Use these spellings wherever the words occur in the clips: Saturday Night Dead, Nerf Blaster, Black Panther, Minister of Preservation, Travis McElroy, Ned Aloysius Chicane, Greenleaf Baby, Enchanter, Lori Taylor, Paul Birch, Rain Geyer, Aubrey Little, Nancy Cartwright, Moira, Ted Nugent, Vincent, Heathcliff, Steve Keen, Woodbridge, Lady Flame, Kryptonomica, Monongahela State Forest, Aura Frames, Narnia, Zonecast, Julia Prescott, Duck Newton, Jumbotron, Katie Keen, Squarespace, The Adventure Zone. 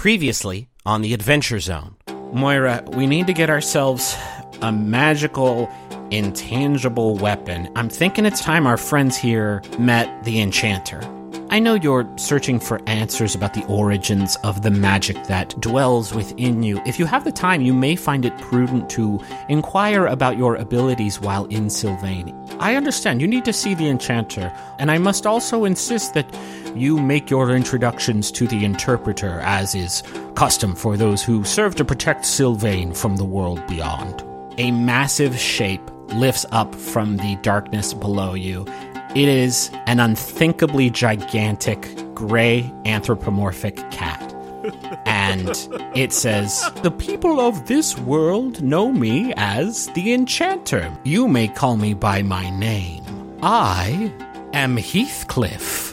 Previously on The Adventure Zone. Moira, we need to get ourselves a magical, intangible weapon. I'm thinking it's time our friends here met the Enchanter. I know you're searching for answers about the origins of the magic that dwells within you. If you have the time, you may find it prudent to inquire about your abilities while in Sylvain. I understand you need to see the Enchanter, and I must also insist that you make your introductions to the Interpreter, as is custom for those who serve to protect Sylvain from the world beyond. A massive shape lifts up from the darkness below you. It is an unthinkably gigantic, gray, anthropomorphic cat. And it says, "The people of this world know me as the Enchanter. You may call me by my name. I am Heathcliff."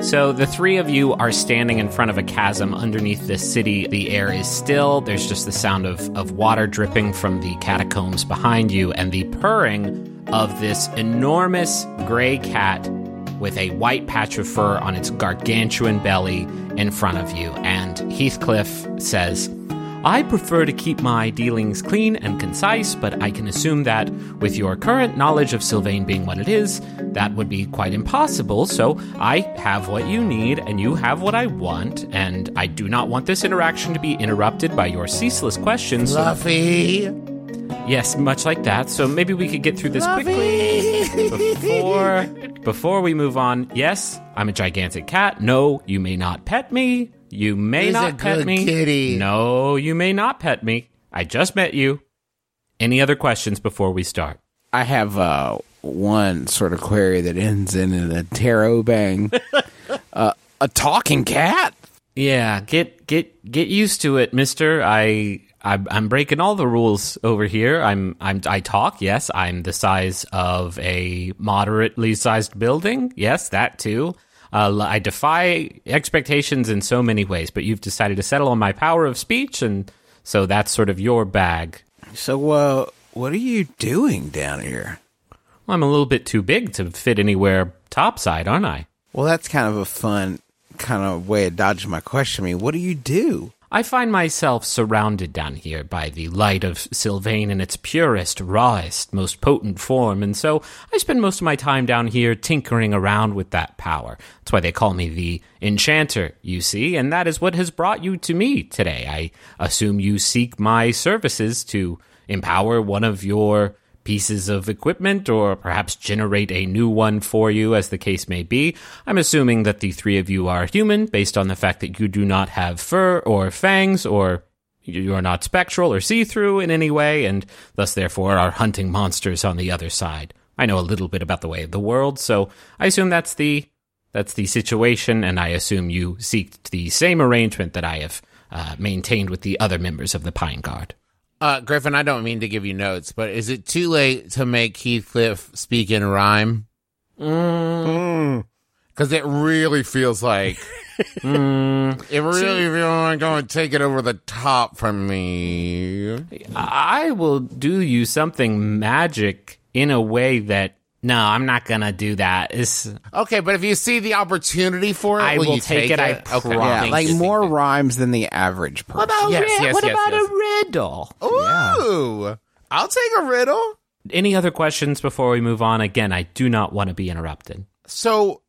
So the three of you are standing in front of a chasm underneath the city. The air is still. There's just the sound of water dripping from the catacombs behind you and the purring of this enormous gray cat with a white patch of fur on its gargantuan belly in front of you. And Heathcliff says, "I prefer to keep my dealings clean and concise, but I can assume that with your current knowledge of Sylvain being what it is, that would be quite impossible. So I have what you need and you have what I want, and I do not want this interaction to be interrupted by your ceaseless questions." Fluffy. Yes, much like that. So maybe we could get through this quickly before we move on. Yes, I'm a gigantic cat. No, you may not pet me. You may He's not a pet good me. Kitty. No, you may not pet me. I just met you. Any other questions before we start? I have one sort of query that ends in a tarot bang. A talking cat? Yeah, get used to it, mister. I'm breaking all the rules over here. I talk. Yes, I'm the size of a moderately sized building. Yes, that too. I defy expectations in so many ways, but you've decided to settle on my power of speech, and so that's sort of your bag. So, what are you doing down here? Well, I'm a little bit too big to fit anywhere topside, aren't I? Well, that's kind of a fun kind of way of dodging my question. I mean, what do you do? I find myself surrounded down here by the light of Sylvain in its purest, rawest, most potent form, and so I spend most of my time down here tinkering around with that power. That's why they call me the Enchanter, you see, and that is what has brought you to me today. I assume you seek my services to empower one of your pieces of equipment, or perhaps generate a new one for you, as the case may be. I'm assuming that the three of you are human, based on the fact that you do not have fur or fangs, or you are not spectral or see-through in any way, and thus, therefore, are hunting monsters on the other side. I know a little bit about the way of the world, so I assume that's the situation, and I assume you seek the same arrangement that I have maintained with the other members of the Pine Guard. Griffin, I don't mean to give you notes, but is it too late to make Heathcliff speak in rhyme? Because it really feels like... It really feels like going to take it over the top from me. I will do you something magic in a way that... No, I'm not going to do that. It's... Okay, but if you see the opportunity for it, I will you take it? I promise. Okay. Yeah, like more rhymes than the average person. What about a riddle? Ooh, yeah. I'll take a riddle. Any other questions before we move on? Again, I do not want to be interrupted. So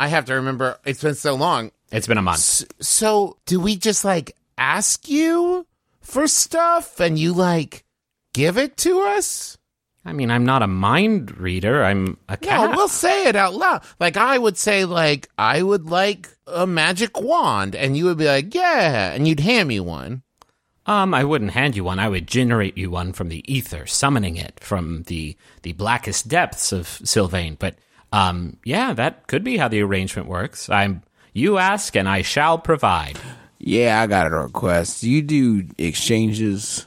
I have to remember, it's been so long. It's been a month. So do we just like ask you for stuff and you, like, give it to us? I mean, I'm not a mind reader. I'm a cat. No, we'll say it out loud. Like, I would say, like, I would like a magic wand. And you would be like, yeah. And you'd hand me one. I wouldn't hand you one. I would generate you one from the ether, summoning it from the blackest depths of Sylvain. But, yeah, that could be how the arrangement works. You ask and I shall provide. Yeah, I got a request. You do exchanges?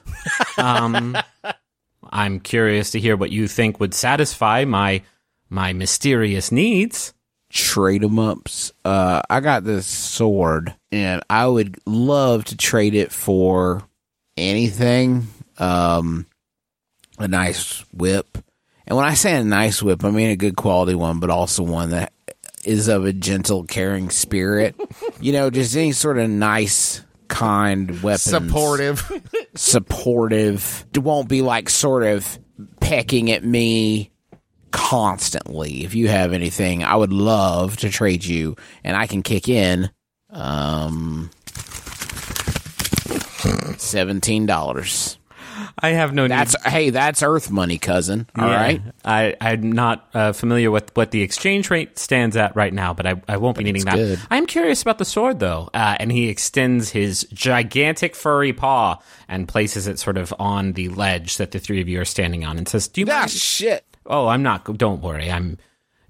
I'm curious to hear what you think would satisfy my mysterious needs. Trade 'em ups. I got this sword, and I would love to trade it for anything. A nice whip. And when I say a nice whip, I mean a good quality one, but also one that is of a gentle, caring spirit. You know, just any sort of nice, kind weapons. Supportive. It won't be like sort of pecking at me constantly. If you have anything, I would love to trade you, and I can kick in $17. I have no need. That's Earth money, cousin. All right. I'm not familiar with what the exchange rate stands at right now, but I won't be needing that. Good. I'm curious about the sword, though. And he extends his gigantic furry paw and places it sort of on the ledge that the three of you are standing on and says, do you mind? Ah, shit. Oh, I'm not. Don't worry. I'm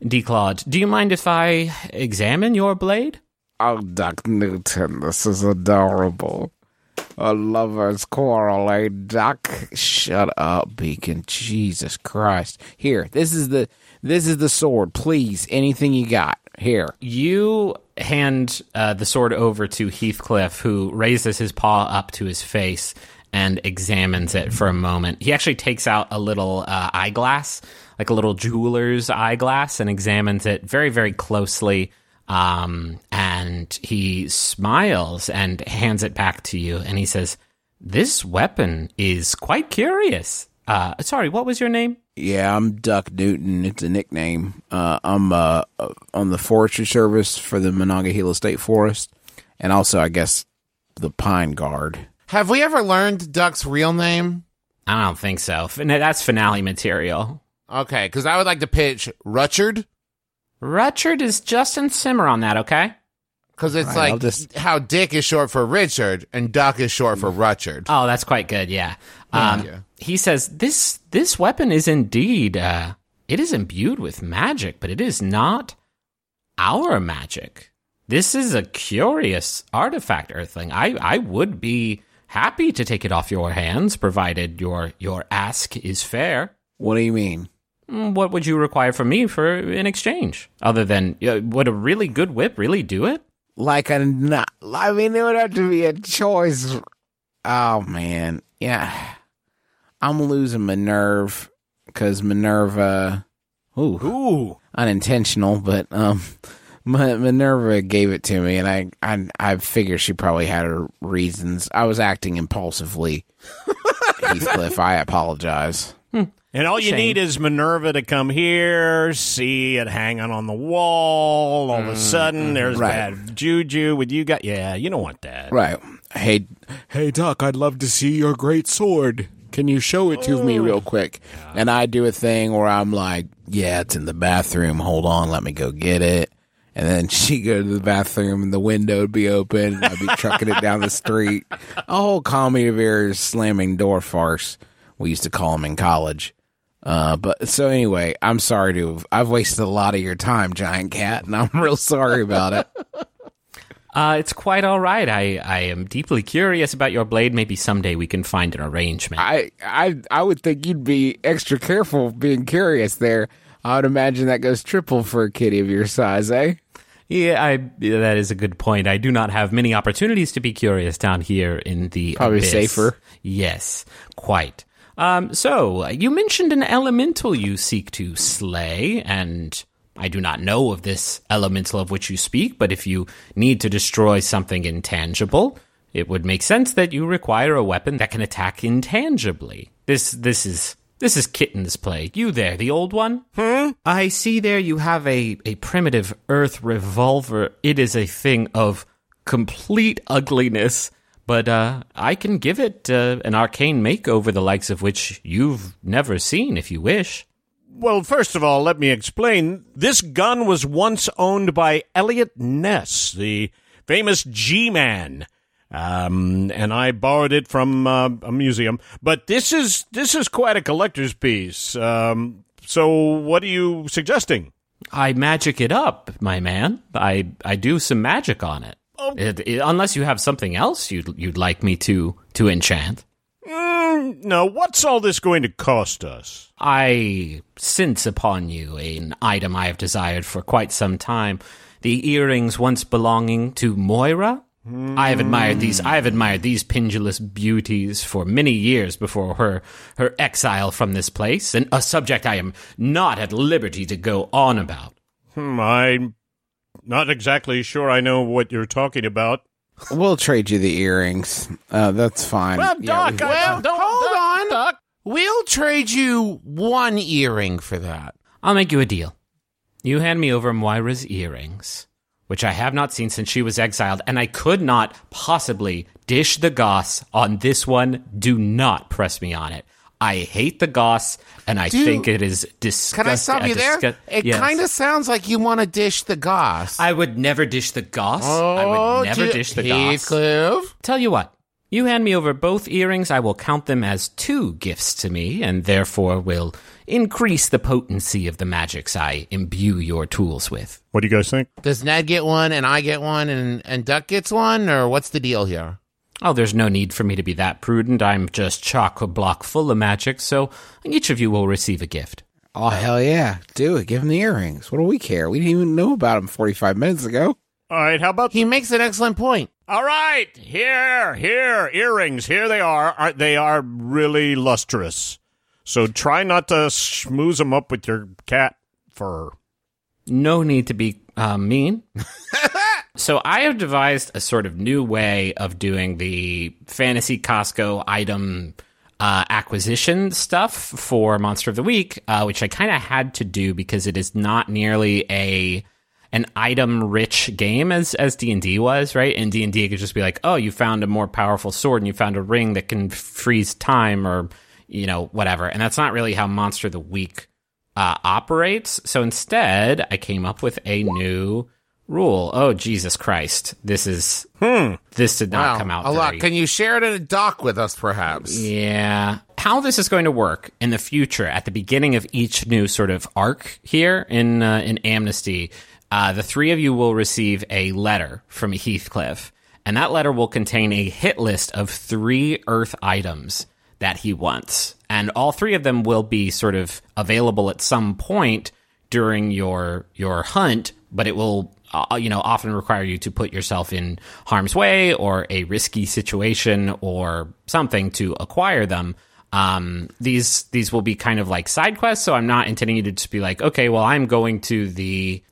declawed. Do you mind if I examine your blade? Oh, Duck Newton, this is adorable. A lover's quarrel, eh, Doc? Shut up, Beacon. Jesus Christ. Here, this is the sword. Please, anything you got. Here. You hand the sword over to Heathcliff, who raises his paw up to his face and examines it for a moment. He actually takes out a little eyeglass, like a little jeweler's eyeglass, and examines it very, very closely. And he smiles and hands it back to you, and he says, this weapon is quite curious. Sorry, what was your name? Yeah, I'm Duck Newton. It's a nickname. I'm on the Forestry Service for the Monongahela State Forest, and also, I guess, the Pine Guard. Have we ever learned Duck's real name? I don't think so. That's finale material. Okay, because I would like to pitch Rutchard. Rutchard is Justin Simmer on that, okay? Because it's right, like how Dick is short for Richard and Duck is short for Rutchard. Oh, that's quite good, yeah. He says, this weapon is indeed, it is imbued with magic, but it is not our magic. This is a curious artifact, Earthling. I would be happy to take it off your hands, provided your ask is fair. What do you mean? What would you require from me for in exchange? Other than, would a really good whip really do it? It would have to be a choice. Oh, man. Yeah. I'm losing my nerve because Minerva. Ooh. Unintentional, but Minerva gave it to me, and I figure she probably had her reasons. I was acting impulsively. Heathcliff, I apologize. And all you need is Minerva to come here, see it hanging on the wall. All of a sudden, there's bad juju with you guys. Yeah, you don't want that. Right. Hey, Doc, I'd love to see your great sword. Can you show it to me real quick? Yeah. And I do a thing where I'm like, yeah, it's in the bathroom. Hold on, let me go get it. And then she'd go to the bathroom, and the window would be open, and I'd be trucking it down the street. A whole comedy of errors, slamming door farce. We used to call them in college. But so anyway, I'm sorry I've wasted a lot of your time, Giant Cat, and I'm real sorry about it. It's quite all right. I am deeply curious about your blade. Maybe someday we can find an arrangement. I would think you'd be extra careful being curious there. I would imagine that goes triple for a kitty of your size, eh? Yeah, that is a good point. I do not have many opportunities to be curious down here in the Probably abyss. Safer. Yes, quite. So, you mentioned an elemental you seek to slay, and I do not know of this elemental of which you speak, but if you need to destroy something intangible, it would make sense that you require a weapon that can attack intangibly. This is kitten's play. You there, the old one? Huh? I see there you have a primitive earth revolver. It is a thing of complete ugliness. But I can give it an arcane makeover, the likes of which you've never seen, if you wish. Well, first of all, let me explain. This gun was once owned by Elliot Ness, the famous G-Man. And I borrowed it from a museum. But this is quite a collector's piece. So what are you suggesting? I magic it up, my man. I do some magic on it. Oh. Unless you have something else you'd like me to enchant. No, what's all this going to cost us? I since upon you an item I have desired for quite some time. The earrings once belonging to Moira. I have admired these pendulous beauties for many years before her exile from this place, and a subject I am not at liberty to go on about. I'm not exactly sure I know what you're talking about. We'll trade you the earrings. That's fine. Well, Doc, hold on. Doc. We'll trade you one earring for that. I'll make you a deal. You hand me over Moira's earrings, which I have not seen since she was exiled, and I could not possibly dish the goss on this one. Do not press me on it. I hate the goss, and I think it is disgusting. Can I stop you there? Yes. Kind of sounds like you want to dish the goss. I would never dish the goss. Oh, I would never dish the Heathcliff. Goss. Tell you what. You hand me over both earrings, I will count them as two gifts to me, and therefore will increase the potency of the magics I imbue your tools with. What do you guys think? Does Ned get one, and I get one, and Duck gets one, or what's the deal here? Oh, there's no need for me to be that prudent. I'm just chock-a-block full of magic, so each of you will receive a gift. Oh, hell yeah. Do it. Give him the earrings. What do we care? We didn't even know about them 45 minutes ago. All right, how about... He makes an excellent point. All right, here, earrings, here they are. They are really lustrous. So try not to schmooze them up with your cat fur. No need to be mean. So I have devised a sort of new way of doing the fantasy Costco item acquisition stuff for Monster of the Week, which I kind of had to do because it is not nearly an item-rich game as D&D was, right? In D&D, it could just be like, oh, you found a more powerful sword and you found a ring that can freeze time or, whatever. And that's not really how Monster of the Week operates. So instead, I came up with a new rule. Oh, Jesus Christ. This did not come out a lot. Can you share it in a doc with us, perhaps? Yeah. How this is going to work in the future, at the beginning of each new sort of arc here in Amnesty, the three of you will receive a letter from Heathcliff, and that letter will contain a hit list of three Earth items that he wants. And all three of them will be sort of available at some point during your hunt, but it will often require you to put yourself in harm's way or a risky situation or something to acquire them. These will be kind of like side quests, so I'm not intending you to just be like, okay, well, I'm going to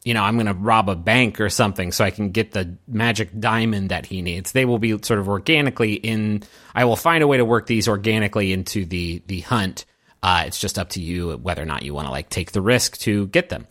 I'm going to rob a bank or something so I can get the magic diamond that he needs. They will be sort of organically I will find a way to work these organically into the hunt. It's just up to you whether or not you want to take the risk to get them.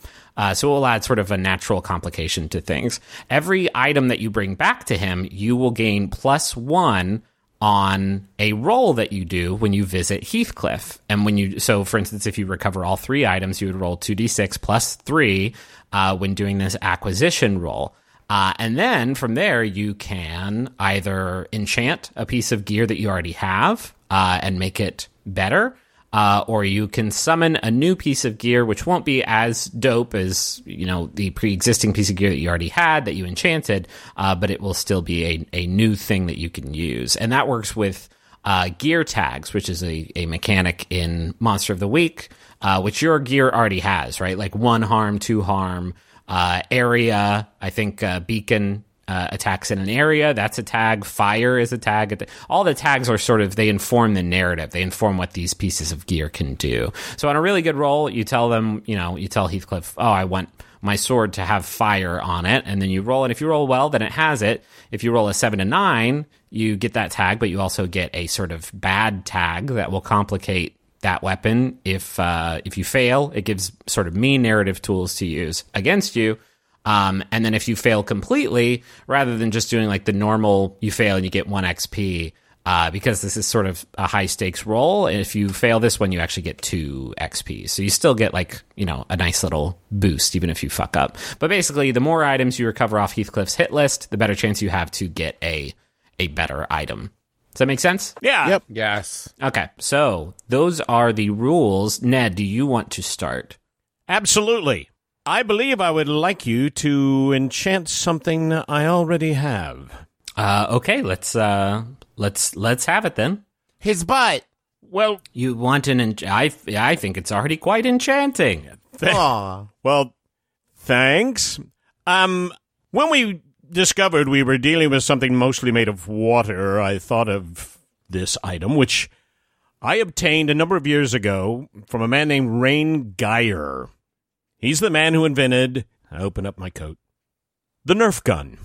So it will add sort of a natural complication to things. Every item that you bring back to him, you will gain +1 on a roll that you do when you visit Heathcliff. And so for instance, if you recover all three items, you would roll 2d6 +3 when doing this acquisition roll. And then from there, you can either enchant a piece of gear that you already have and make it better. Or you can summon a new piece of gear, which won't be as dope as, the pre-existing piece of gear that you already had that you enchanted, but it will still be a new thing that you can use. And that works with gear tags, which is a mechanic in Monster of the Week, which your gear already has, right? Like 1 harm, 2 harm, area, I think beacon attacks in an area, that's a tag. Fire is a tag. All the tags are sort of, they inform the narrative. They inform what these pieces of gear can do. So on a really good roll, you tell them, you tell Heathcliff, oh, I want my sword to have fire on it. And then you roll. And if you roll well, then it has it. If you roll a 7 to 9, you get that tag, but you also get a sort of bad tag that will complicate that weapon. If you fail, it gives sort of mean narrative tools to use against you. And then if you fail completely, rather than just doing like the normal, you fail and you get 1 XP, because this is sort of a high stakes roll. And if you fail this one, you actually get 2 XP. So you still get like, you know, a nice little boost, even if you fuck up. But basically, the more items you recover off Heathcliff's hit list, the better chance you have to get a better item. Does that make sense? Yeah. Yep. Yes. Okay. So those are the rules. Ned, do you want to start? Absolutely. I believe I would like you to enchant something I already have. Okay, let's have it then. His butt. Well, you want an I think it's already quite enchanting. Well, thanks. When we discovered we were dealing with something mostly made of water, I thought of this item, which I obtained a number of years ago from a man named Rain Geyer. He's the man who invented, I open up my coat, the Nerf gun.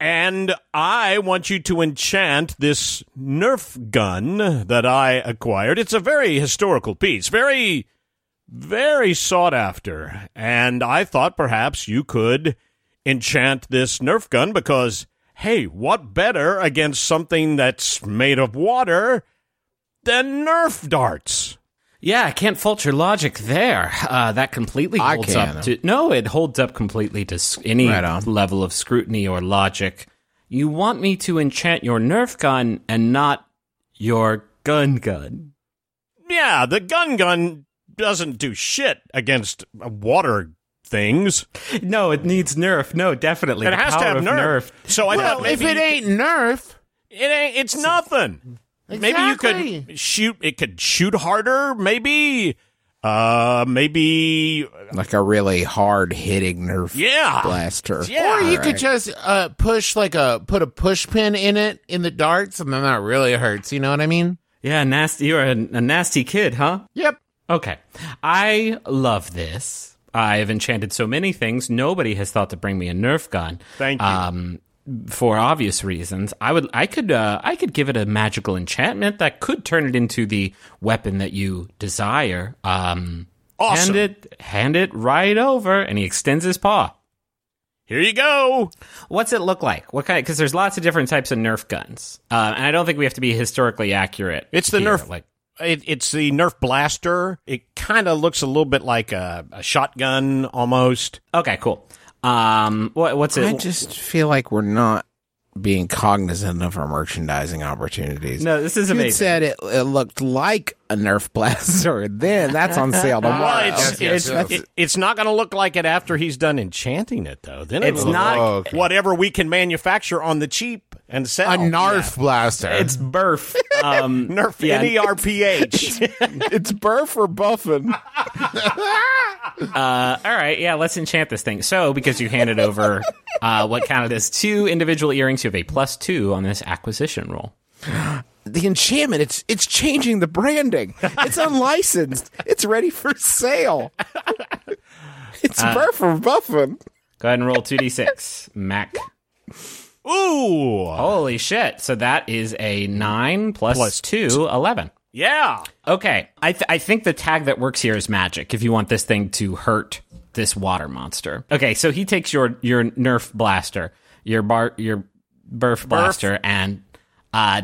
And I want you to enchant this Nerf gun that I acquired. It's a very historical piece, very, very sought after. And I thought perhaps you could enchant this Nerf gun because, hey, what better against something that's made of water than Nerf darts? Yeah, I can't fault your logic there. That completely holds up to... No, it holds up completely to any level of scrutiny or logic. You want me to enchant your Nerf gun and not your gun? Yeah, the gun doesn't do shit against water things. No, it needs Nerf. No, definitely. It has to have Nerf. So I thought maybe... if it ain't Nerf... It's nothing. Exactly. Maybe you could shoot. It could shoot harder. Maybe like a really hard hitting Nerf blaster. Yeah. Or you could just put a push pin in it in the darts, and then that really hurts. You know what I mean? Yeah, nasty. You're a nasty kid, huh? Yep. Okay, I love this. I've enchanted so many things. Nobody has thought to bring me a Nerf gun. Thank you. For obvious reasons, I could give it a magical enchantment that could turn it into the weapon that you desire. Awesome. Hand it right over, and he extends his paw. Here you go. What's it look like? What kind? Because there's lots of different types of Nerf guns, and I don't think we have to be historically accurate. It's the Nerf, like it's the Nerf Blaster. It kind of looks a little bit like a shotgun almost. Okay, cool. What's it? I just feel like we're not being cognizant of our merchandising opportunities. No, this is amazing. You said it looked like a Nerf blaster. Then that's on sale tomorrow. It's not going to look like it after he's done enchanting it, though. Then it's not whatever we can manufacture on the cheap and sell. A Nerf blaster. It's Burf. Nerf. Yeah. N-E-R-P-H. It's Burf or Buffin. All right, yeah, let's enchant this thing. So, because you handed over what counted as 2 individual earrings, you have a +2 on this acquisition roll. The enchantment, it's changing the branding. It's unlicensed. It's ready for sale. It's Burf or Buffin. Go ahead and roll 2d6, Mac. Ooh! Holy shit. So that is a 9 plus 2, 11. Yeah. Okay. I think the tag that works here is magic, if you want this thing to hurt this water monster. Okay, so he takes your Nerf blaster, your Burf blaster, and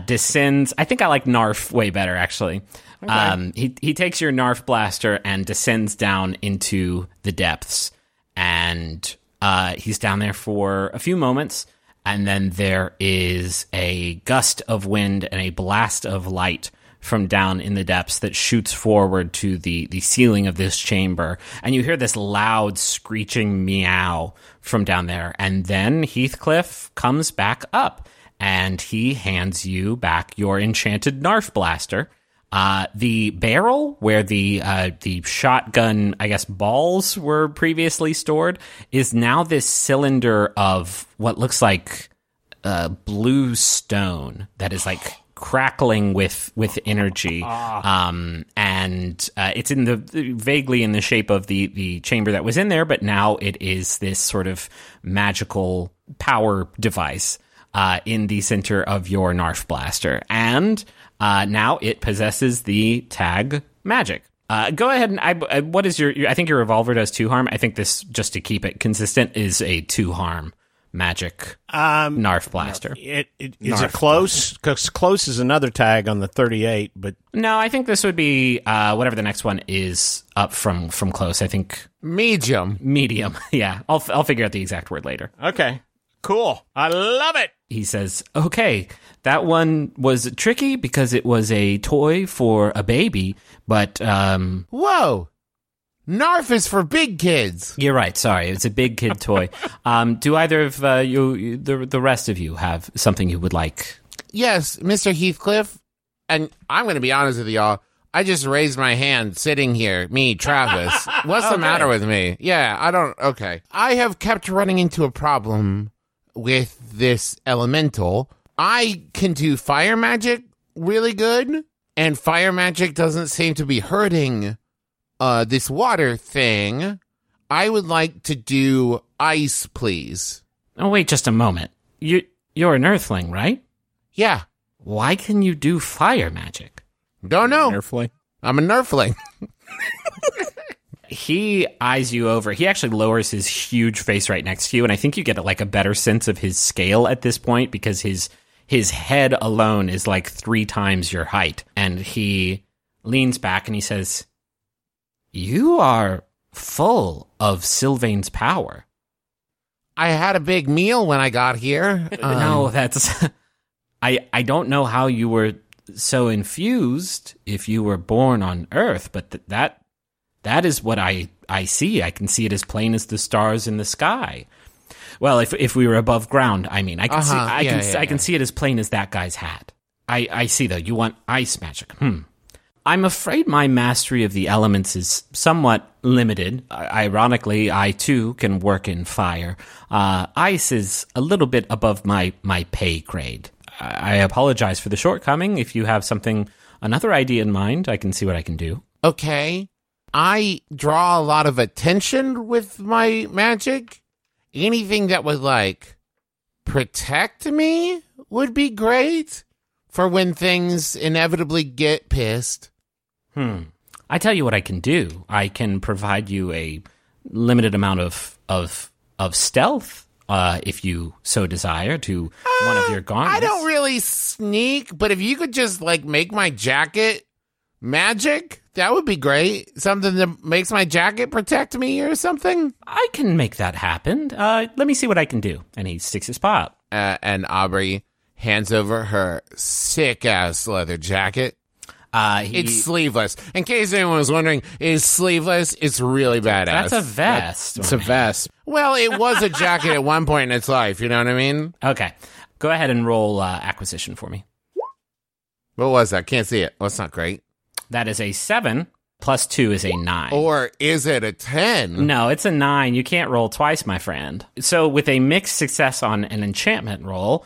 descends. I think I like Nerf way better, actually. Okay. He takes your Nerf blaster and descends down into the depths, and he's down there for a few moments, and then there is a gust of wind and a blast of light from down in the depths that shoots forward to the ceiling of this chamber. And you hear this loud screeching meow from down there. And then Heathcliff comes back up and he hands you back your enchanted Nerf blaster. The barrel where the shotgun, I guess, balls were previously stored is now this cylinder of what looks like blue stone that is like crackling with energy, and it's in the vaguely in the shape of the chamber that was in there, but now it is this sort of magical power device in the center of your Nerf blaster, and now it possesses the tag magic. Go ahead and what is your? I think your revolver does 2 harm. I think this, just to keep it consistent, is a 2 harm magic Nerf Blaster. Is it close? Because close is another tag on the 38. But no, I think this would be whatever the next one is up from close. I think medium. Yeah, I'll figure out the exact word later. Okay, cool. I love it. He says, okay, that one was tricky because it was a toy for a baby, but... Whoa! Nerf is for big kids. You're right, sorry. It's a big kid toy. Do either of you, the rest of you, have something you would like? Yes, Mr. Heathcliff, and I'm going to be honest with y'all, I just raised my hand sitting here, me, Travis. What's the matter with me? Yeah, okay. I have kept running into a problem with this elemental. I can do fire magic really good, and fire magic doesn't seem to be hurting this water thing. I would like to do ice, please. Oh, wait just a moment. You're an earthling, right? Yeah. Why can you do fire magic? Don't know. I'm an earthling. He eyes you over. He actually lowers his huge face right next to you, and I think you get like a better sense of his scale at this point because his head alone is like 3 times your height. And he leans back and he says, "You are full of Sylvain's power." I had a big meal when I got here. No, that's... I don't know how you were so infused if you were born on Earth, but that... That is what I see. I can see it as plain as the stars in the sky. Well, if we were above ground, I mean, I can see it as plain as that guy's hat. I see, though. You want ice magic. I'm afraid my mastery of the elements is somewhat limited. Ironically, I, too, can work in fire. Ice is a little bit above my pay grade. I apologize for the shortcoming. If you have another idea in mind, I can see what I can do. Okay. I draw a lot of attention with my magic. Anything that would, protect me would be great for when things inevitably get pissed. I tell you what I can do. I can provide you a limited amount of stealth, if you so desire, to one of your garments. I don't really sneak, but if you could just, make my jacket magic, that would be great. Something that makes my jacket protect me or something. I can make that happen. Let me see what I can do. And he sticks his paw out. And Aubrey hands over her sick-ass leather jacket. It's sleeveless. In case anyone was wondering, it's sleeveless. It's really badass. That's a vest. It's a vest. Well, it was a jacket at one point in its life. You know what I mean? Okay. Go ahead and roll acquisition for me. What was that? Can't see it. Well, that's not great. That is a 7, plus 2 is a 9. Or is it a 10? No, it's a 9. You can't roll twice, my friend. So with a mixed success on an enchantment roll,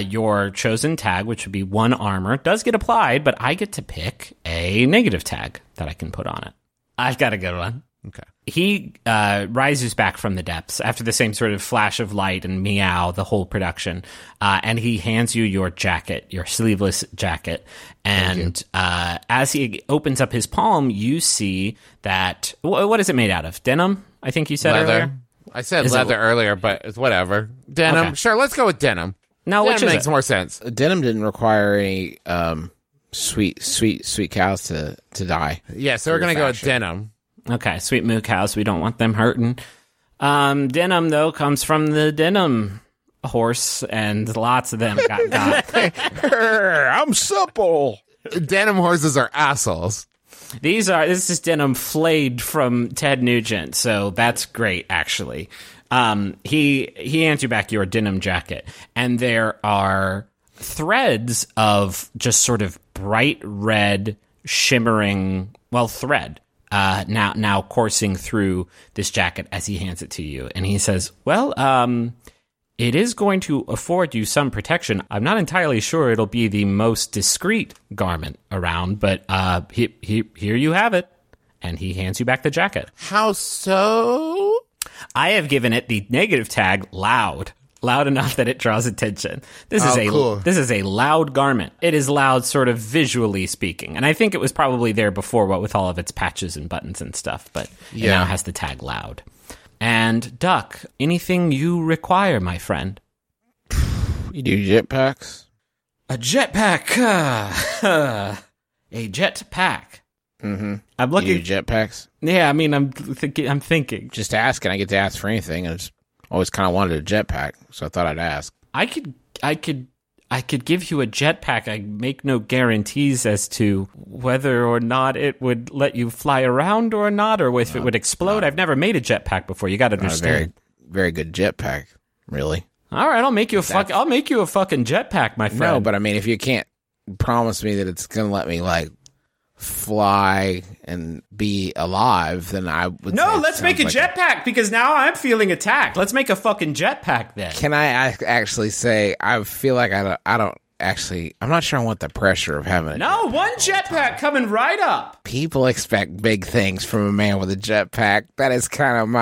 your chosen tag, which would be 1 armor, does get applied, but I get to pick a negative tag that I can put on it. I've got a good one. Okay. He rises back from the depths after the same sort of flash of light and meow, the whole production, and he hands you your jacket, your sleeveless jacket. And as he opens up his palm, you see that... What is it made out of? Denim, I think you said leather. Earlier? I said leather earlier, but it's whatever. Denim. Okay. Sure, let's go with denim. No, denim makes more sense. Denim didn't require any sweet cows to die. Yeah, so we're going to go with denim. Okay, sweet moo cows, we don't want them hurting. Denim, though, comes from the denim horse, and lots of them got. I'm supple. Denim horses are assholes. This is denim flayed from Ted Nugent, so that's great, actually. He hands you back your denim jacket, and there are threads of just sort of bright red, shimmering, thread. Now coursing through this jacket as he hands it to you. And he says, it is going to afford you some protection. I'm not entirely sure it'll be the most discreet garment around, but here you have it. And he hands you back the jacket. How so? I have given it the negative tag loud. loud enough that it draws attention. This is a loud garment. It is loud, sort of visually speaking. And I think it was probably there before, what with all of its patches and buttons and stuff, but it now has the tag loud. And Duck, anything you require, my friend? You do jetpacks? A jetpack. A jetpack. Mm-hmm. I'm looking. You do jetpacks? Yeah, I mean, I'm thinking. Just asking. I get to ask for anything. I just always kind of wanted a jetpack, so I thought I'd ask. I could give you a jetpack. I make no guarantees as to whether or not it would let you fly around or not, or if it would explode. I've never made a jetpack before. You got to understand. A very, very good jetpack, really. All right, I'll make you I'll make you a fucking jetpack, my friend. No, but I mean, if you can't promise me that it's gonna let me fly and be alive, then I would. No, let's make a jetpack because now I'm feeling attacked. Let's make a fucking jetpack then. Can I actually say I feel like I don't actually. I'm not sure I want the pressure of having one jetpack coming right up. People expect big things from a man with a jetpack. That is kind of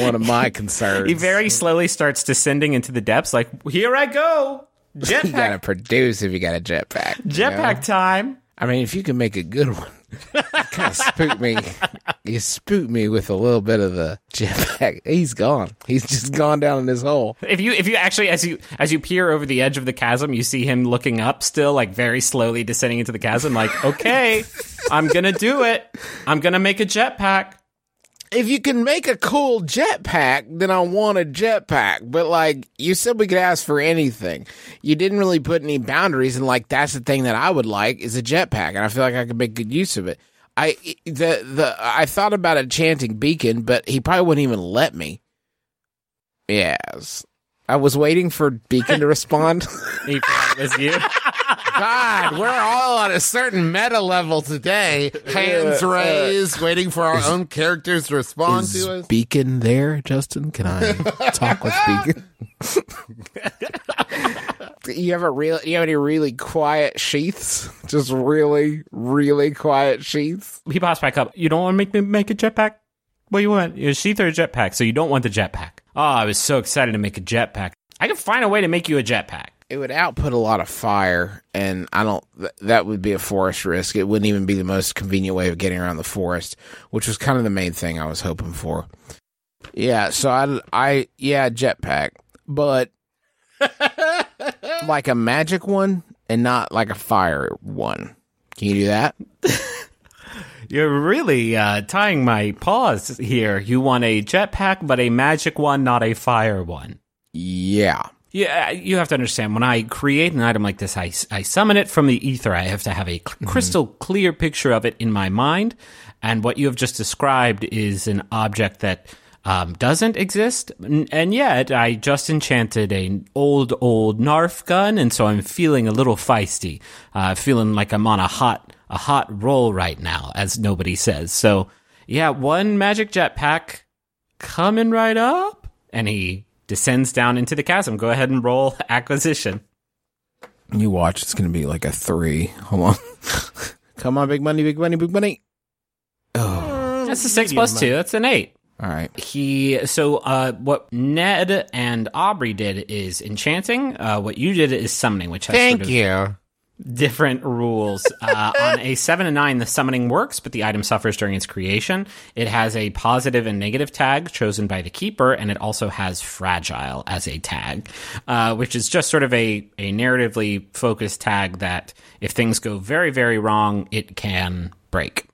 one of my concerns. He very slowly starts descending into the depths, like, here I go, jetpack. You gotta produce if you got a jetpack. Jetpack time. I mean, if you can make a good one, kind of spook me. You spook me with a little bit of the jetpack. He's gone. He's just gone down in this hole. If you actually, as you peer over the edge of the chasm, you see him looking up still, like very slowly descending into the chasm. Like, okay, I'm gonna do it. I'm gonna make a jetpack. If you can make a cool jetpack, then I want a jetpack. But, you said we could ask for anything. You didn't really put any boundaries, and, that's the thing that I would like is a jetpack, and I feel like I could make good use of it. I thought about enchanting beacon, but he probably wouldn't even let me. Yes. I was waiting for Beacon to respond. He thought it was you. God, we're all on a certain meta level today. Hands raised, waiting for our own characters to respond to us. Is Beacon there, Justin? Can I talk with Beacon? You have any really quiet sheaths? Just really, really quiet sheaths? He pops back up. You don't want to make me make a jetpack? What do you want? A sheath or a jetpack? So you don't want the jetpack. Oh, I was so excited to make a jetpack. I could find a way to make you a jetpack. It would output a lot of fire, and that would be a forest risk. It wouldn't even be the most convenient way of getting around the forest, which was kind of the main thing I was hoping for. Yeah, so jetpack, but a magic one and not a fire one. Can you do that? You're really tying my paws here. You want a jetpack, but a magic one, not a fire one. Yeah. Yeah, you have to understand, when I create an item like this, I summon it from the ether. I have to have a crystal clear picture of it in my mind. And what you have just described is an object that doesn't exist. And yet, I just enchanted an old Nerf gun, and so I'm feeling a little feisty, feeling like I'm on a hot roll right now, as nobody says. So, yeah, one magic jetpack coming right up. And he descends down into the chasm. Go ahead and roll acquisition. You watch. It's going to be a 3. Hold on. Come on, big money, big money, big money. Oh, that's a 6 plus 2. That's an 8. All right. So what Ned and Aubrey did is enchanting. What you did is summoning, which has different rules. On a 7 and 9, the summoning works, but the item suffers during its creation. It has a positive and negative tag chosen by the keeper, and it also has fragile as a tag, which is just sort of a narratively focused tag that if things go very, very wrong, it can break.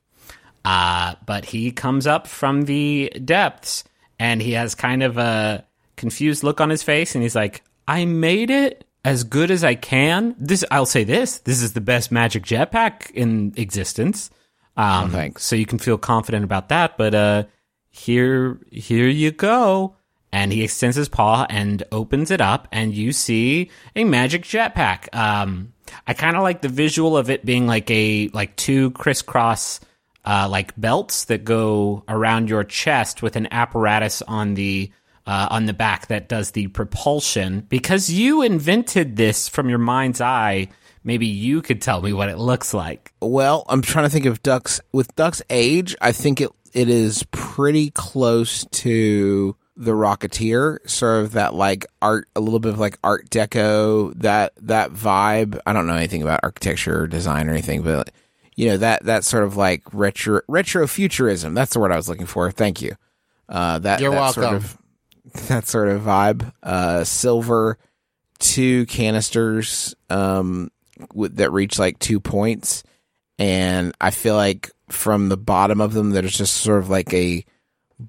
But he comes up from the depths, and he has kind of a confused look on his face, and he's like, I made it. As good as I can. This is the best magic jetpack in existence. Thanks. So you can feel confident about that, but here you go. And he extends his paw and opens it up, and you see a magic jetpack. I kind of like the visual of it being two crisscross belts that go around your chest with an apparatus on the back that does the propulsion. Because you invented this from your mind's eye, maybe you could tell me what it looks like. Well, I'm trying to think of Duck's age. I think it is pretty close to The Rocketeer, sort of that like art, a little bit of like Art Deco, that vibe. I don't know anything about architecture or design or anything, but you know, that sort of like retro futurism. That's the word I was looking for. Thank you. You're welcome. That sort of vibe. Silver, two canisters that reach like 2 points, and I feel like from the bottom of them, there's just sort of like a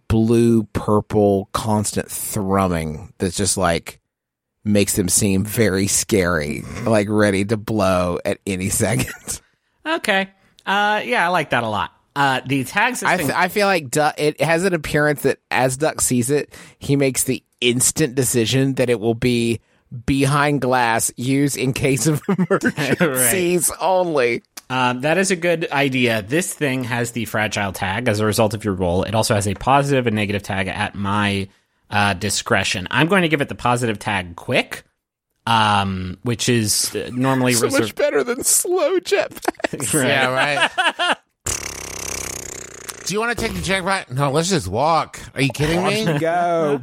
blue purple constant thrumming that just like makes them seem very scary, like ready to blow at any second. Okay. Yeah, I like that a lot. The tags. I feel like Duck, it has an appearance that as Duck sees it, he makes the instant decision that it will be behind glass, used in case of emergencies right. Only. That is a good idea. This thing has the fragile tag as a result of your roll. It also has a positive and negative tag at my discretion. I'm going to give it the positive tag quick, which is normally so much better than slow jetpacks. Right. Yeah, right. Do you want to take the jackpot? No, let's just walk. Are you kidding me? Go.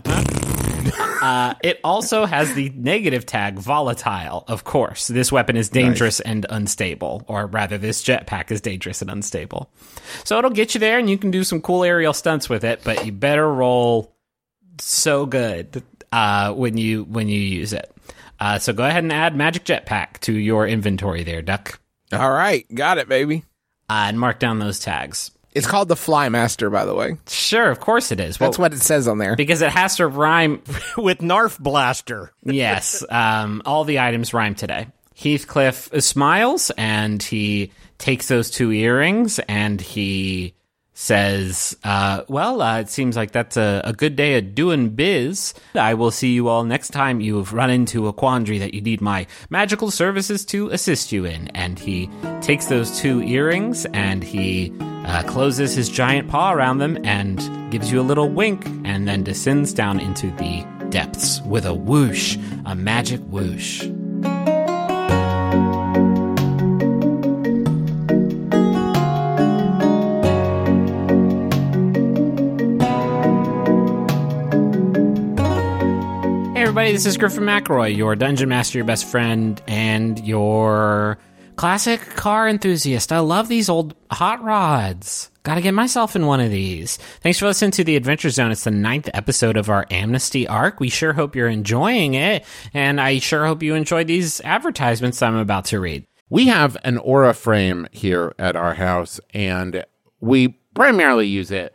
It also has the negative tag, volatile, of course. This weapon is dangerous and unstable, or rather, this jetpack is dangerous and unstable. So it'll get you there, and you can do some cool aerial stunts with it, but you better roll so good when you use it. So go ahead and add Magic Jetpack to your inventory there, Duck. All right. Got it, baby. And mark down those tags. It's called the Flymaster, by the way. Sure, of course it is. That's what it says on there. Because it has to rhyme with Nerf Blaster. Yes. All the items rhyme today. Heathcliff smiles, and he takes those two earrings, and he says, it seems like that's a good day of doing biz. I will see you all next time you've run into a quandary that you need my magical services to assist you in. And he takes those two earrings, and he... closes his giant paw around them and gives you a little wink, and then descends down into the depths with a whoosh, a magic whoosh. Hey everybody, this is Griffin McElroy, your Dungeon Master, your best friend, and your... classic car enthusiast. I love these old hot rods. Gotta get myself in one of these. Thanks for listening to The Adventure Zone. It's the 9th episode of our Amnesty arc. We sure hope you're enjoying it, and I sure hope you enjoyed these advertisements I'm about to read. We have an aura frame here at our house, and we primarily use it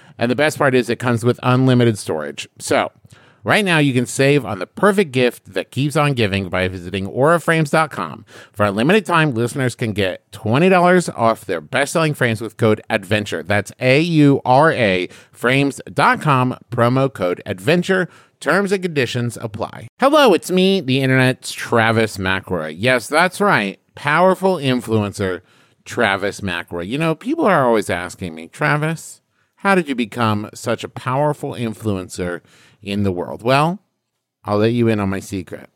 And the best part is it comes with unlimited storage. So right now you can save on the perfect gift that keeps on giving by visiting AuraFrames.com. For a limited time, listeners can get $20 off their best-selling frames with code ADVENTURE. That's AURA frames.com, promo code ADVENTURE. Terms and conditions apply. Hello, it's me, the internet's Travis McElroy. Yes, that's right. Powerful influencer, Travis McElroy. You know, people are always asking me, Travis, how did you become such a powerful influencer in the world? Well, I'll let you in on my secret.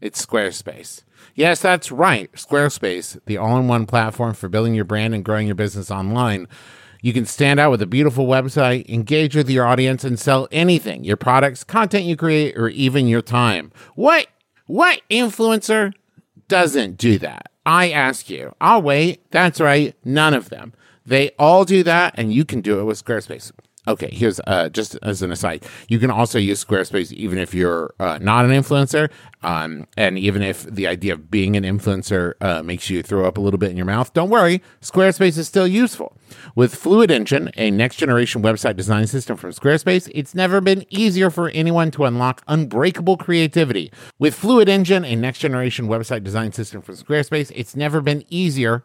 It's Squarespace. Yes, that's right. Squarespace, the all-in-one platform for building your brand and growing your business online. You can stand out with a beautiful website, engage with your audience, and sell anything, your products, content you create, or even your time. What influencer doesn't do that? I ask you. I'll wait. That's right. None of them. They all do that, and you can do it with Squarespace. Okay, here's just as an aside, you can also use Squarespace even if you're not an influencer, and even if the idea of being an influencer makes you throw up a little bit in your mouth, don't worry, Squarespace is still useful. With Fluid Engine, a next-generation website design system from Squarespace, it's never been easier for anyone to unlock unbreakable creativity. With Fluid Engine, a next-generation website design system from Squarespace, it's never been easier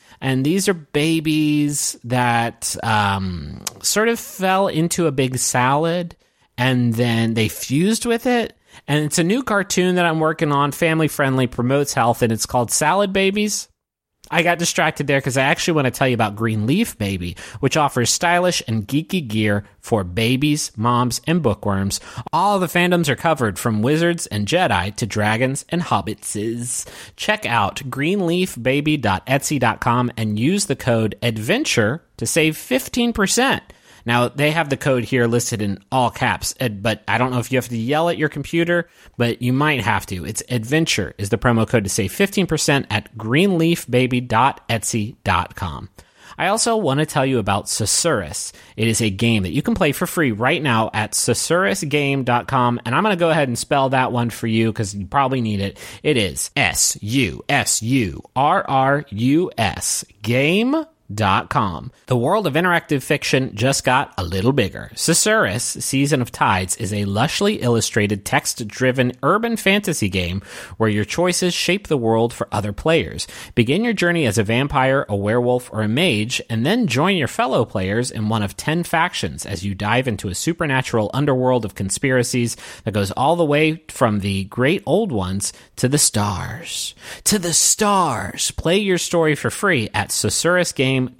And these are babies that sort of fell into a big salad, and then they fused with it. And it's a new cartoon that I'm working on, family-friendly, promotes health, and it's called Salad Babies. I got distracted there because I actually want to tell you about Greenleaf Baby, which offers stylish and geeky gear for babies, moms, and bookworms. All the fandoms are covered, from wizards and Jedi to dragons and hobbitses. Check out greenleafbaby.etsy.com and use the code ADVENTURE to save 15%. Now, they have the code here listed in all caps, but I don't know if you have to yell at your computer, but you might have to. It's ADVENTURE is the promo code to save 15% at greenleafbaby.etsy.com. I also want to tell you about Susurrus. It is a game that you can play for free right now at susurrusgame.com, and I'm going to go ahead and spell that one for you because you probably need it. It is SUSURRUS game.com. The world of interactive fiction just got a little bigger. Susurrus, Season of Tides, is a lushly illustrated, text-driven urban fantasy game where your choices shape the world for other players. Begin your journey as a vampire, a werewolf, or a mage, and then join your fellow players in one of 10 factions as you dive into a supernatural underworld of conspiracies that goes all the way from the great old ones to the stars. To the stars! Play your story for free at susurrusgame.com. I'm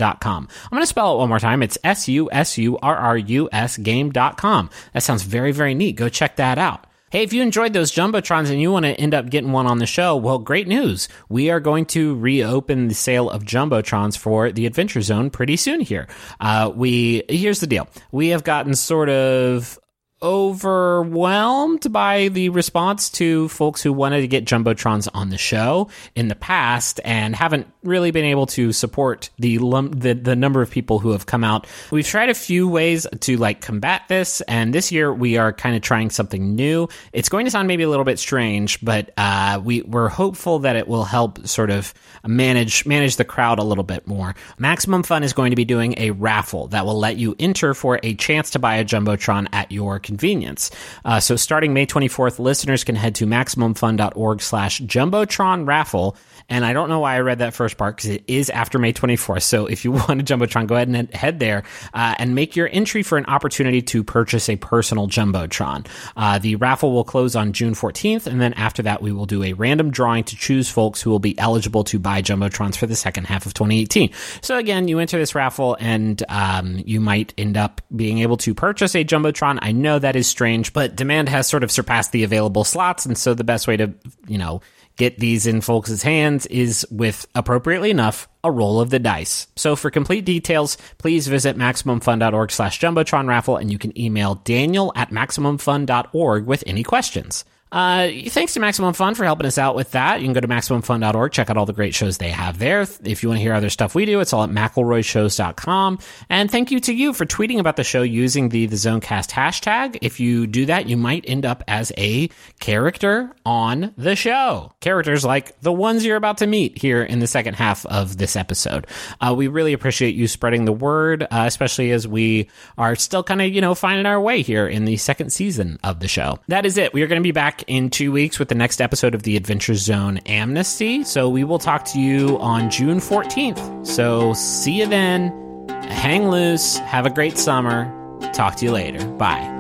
going to spell it one more time. It's SUSURRUS game.com. That sounds very, very neat. Go check that out. Hey, if you enjoyed those Jumbotrons and you want to end up getting one on the show, well, great news. We are going to reopen the sale of Jumbotrons for the Adventure Zone pretty soon here. Here's the deal. We have gotten sort of overwhelmed by the response to folks who wanted to get Jumbotrons on the show in the past and haven't really been able to support the number of people who have come out. We've tried a few ways to combat this, and this year we are kind of trying something new. It's going to sound maybe a little bit strange, but we're hopeful that it will help sort of manage the crowd a little bit more. Maximum Fun is going to be doing a raffle that will let you enter for a chance to buy a Jumbotron at your convenience. So starting May 24th, listeners can head to MaximumFun.org/Jumbotron raffle. And I don't know why I read that first part, because it is after May 24th. So if you want a Jumbotron, go ahead and head there and make your entry for an opportunity to purchase a personal Jumbotron. The raffle will close on June 14th. And then after that, we will do a random drawing to choose folks who will be eligible to buy Jumbotrons for the second half of 2018. So again, you enter this raffle and you might end up being able to purchase a Jumbotron. I know that is strange, but demand has sort of surpassed the available slots, and so the best way to, you know, get these in folks' hands is with, appropriately enough, a roll of the dice. So for complete details, please visit MaximumFun.org/Jumbotron Raffle, and you can email Daniel@MaximumFun.org with any questions. Thanks to Maximum Fun for helping us out with that. You can go to MaximumFun.org, check out all the great shows they have there. If you want to hear other stuff we do, it's all at McElroyShows.com. And thank you to you for tweeting about the show using the Zonecast hashtag. If you do that, you might end up as a character on the show. Characters like the ones you're about to meet here in the second half of this episode. We really appreciate you spreading the word, especially as we are still kind of, you know, finding our way here in the second season of the show. That is it. We are going to be back in 2 weeks with the next episode of The Adventure Zone Amnesty. So we will talk to you on June 14th. So see you then. Hang loose. Have a great summer. Talk to you later. Bye.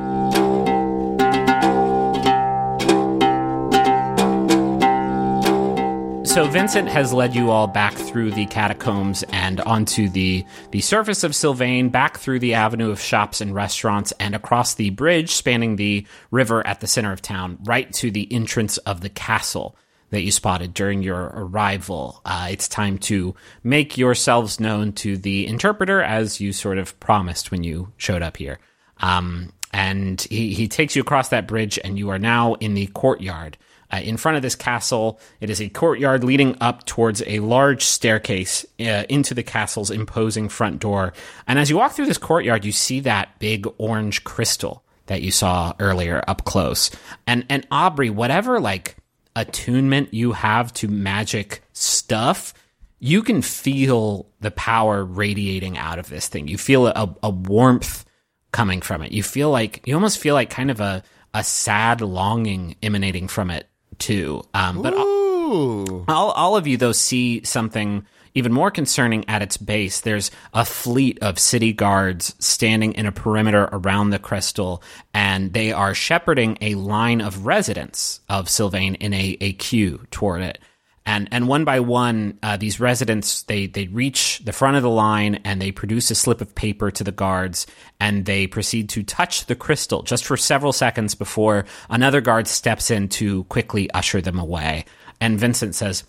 So Vincent has led you all back through the catacombs and onto the surface of Sylvain, back through the avenue of shops and restaurants, and across the bridge spanning the river at the center of town, right to the entrance of the castle that you spotted during your arrival. It's time to make yourselves known to the interpreter, as you sort of promised when you showed up here. And he takes you across that bridge, and you are now in the courtyard. In front of this castle, it is a courtyard leading up towards a large staircase into the castle's imposing front door. And as you walk through this courtyard, you see that big orange crystal that you saw earlier up close. And Aubrey, whatever, like, attunement you have to magic stuff, you can feel the power radiating out of this thing. You feel a warmth coming from it. You feel like, you almost feel like kind of a sad longing emanating from it too. But all of you, though, see something even more concerning at its base. There's a fleet of city guards standing in a perimeter around the crystal, and they are shepherding a line of residents of Sylvain in a queue toward it. And one by one, these residents, they reach the front of the line, and they produce a slip of paper to the guards, and they proceed to touch the crystal just for several seconds before another guard steps in to quickly usher them away. And Vincent says,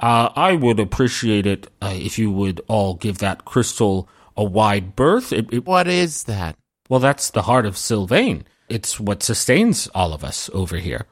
I would appreciate it if you would all give that crystal a wide berth. What is that? Well, that's the heart of Sylvain. It's what sustains all of us over here.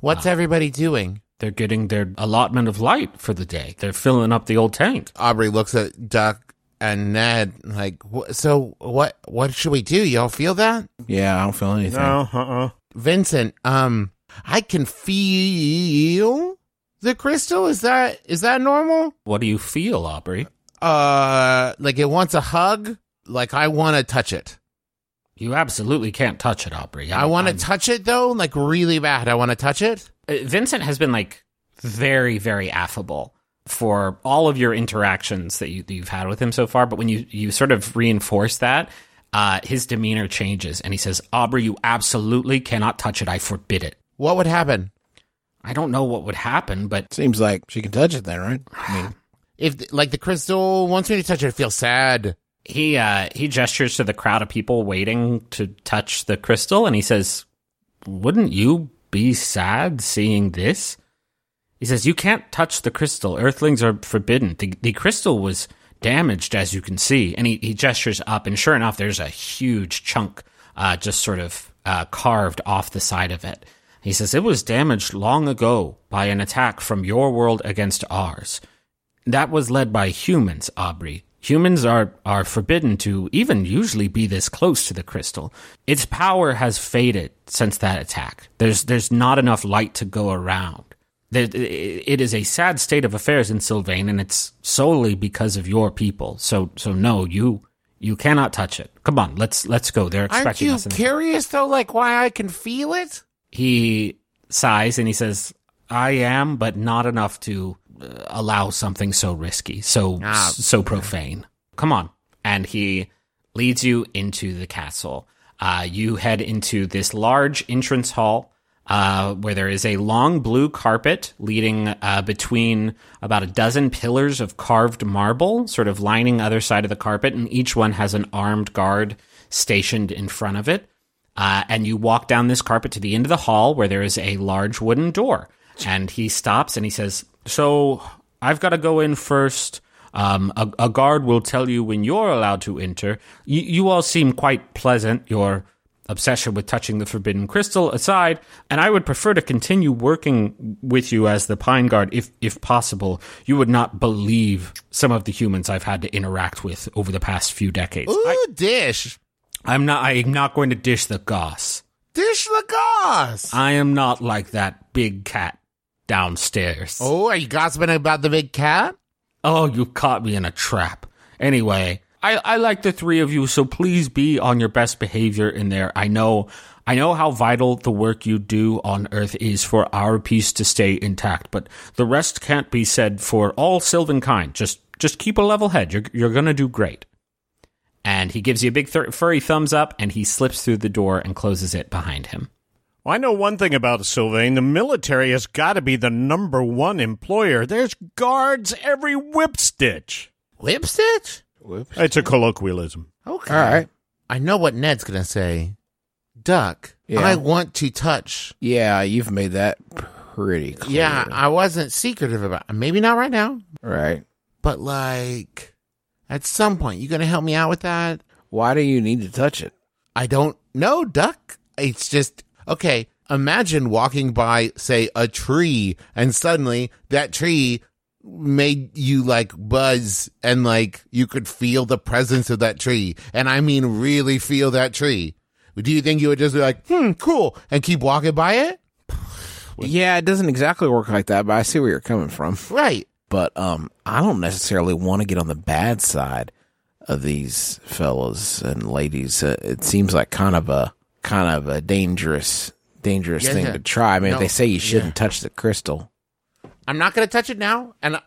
What's everybody doing? They're getting their allotment of light for the day. They're filling up the old tank. Aubrey looks at Duck and Ned like, so what should we do? Y'all feel that? Yeah, I don't feel anything. No, Vincent, I can feel the crystal. Is that normal? What do you feel, Aubrey? Like it wants a hug? Like I want to touch it. You absolutely can't touch it, Aubrey. I want to touch it, though, like really bad. I want to touch it. Vincent has been, like, very, very affable for all of your interactions that you've had with him so far. But when you sort of reinforce that, his demeanor changes. And he says, Aubrey, you absolutely cannot touch it. I forbid it. What would happen? I don't know what would happen, but... Seems like she can touch it then, right? I mean, if, like, the crystal wants me to touch it, I feel sad. He gestures to the crowd of people waiting to touch the crystal, and he says, wouldn't you be sad seeing this? He says, you can't touch the crystal. Earthlings are forbidden. The crystal was damaged, as you can see. And he gestures up, and sure enough, there's a huge chunk just sort of carved off the side of it. He says, it was damaged long ago by an attack from your world against ours. That was led by humans, Aubrey. Humans are forbidden to even usually be this close to the crystal. Its power has faded since that attack. There's not enough light to go around. It is a sad state of affairs in Sylvain, and it's solely because of your people. So no, you cannot touch it. Come on, let's go. They're expecting us. Aren't you curious, though, like why I can feel it? He sighs, and he says, I am, but not enough to... allow something so risky, so profane. Come on. And he leads you into the castle. You head into this large entrance hall where there is a long blue carpet leading between about a dozen pillars of carved marble, sort of lining other side of the carpet, and each one has an armed guard stationed in front of it. And you walk down this carpet to the end of the hall where there is a large wooden door. And he stops and he says, "So I've got to go in first. A guard will tell you when you're allowed to enter. You all seem quite pleasant, your obsession with touching the forbidden crystal aside, and I would prefer to continue working with you as the Pine Guard if possible. You would not believe some of the humans I've had to interact with over the past few decades." Ooh, dish. I'm not going to dish the goss. Dish the goss! I am not like that big cat downstairs. Oh, are you gossiping about the big cat? Oh, you caught me in a trap. Anyway, I like the three of you, so please be on your best behavior in there. I know how vital the work you do on Earth is for our peace to stay intact, but the rest can't be said for all Sylvan kind. Just keep a level head. You're going to do great. And he gives you a big furry thumbs up, and he slips through the door and closes it behind him. Well, I know one thing about Sylvain. The military has got to be the number one employer. There's guards every whipstitch. Whipstitch? Whipstitch? It's a colloquialism. Okay. All right. I know what Ned's going to say. Duck, yeah. I want to touch. Yeah, you've made that pretty clear. Yeah, I wasn't secretive about it. Maybe not right now. Right. But, like, at some point, you going to help me out with that? Why do you need to touch it? I don't know, Duck. It's just... Okay, imagine walking by, say, a tree, and suddenly that tree made you, like, buzz, and, like, you could feel the presence of that tree. And I mean really feel that tree. Do you think you would just be like, cool, and keep walking by it? Yeah, it doesn't exactly work like that, but I see where you're coming from. Right. But I don't necessarily want to get on the bad side of these fellas and ladies. It seems like kind of a dangerous thing to try. I mean, if they say you shouldn't touch the crystal. I'm not going to touch it now, and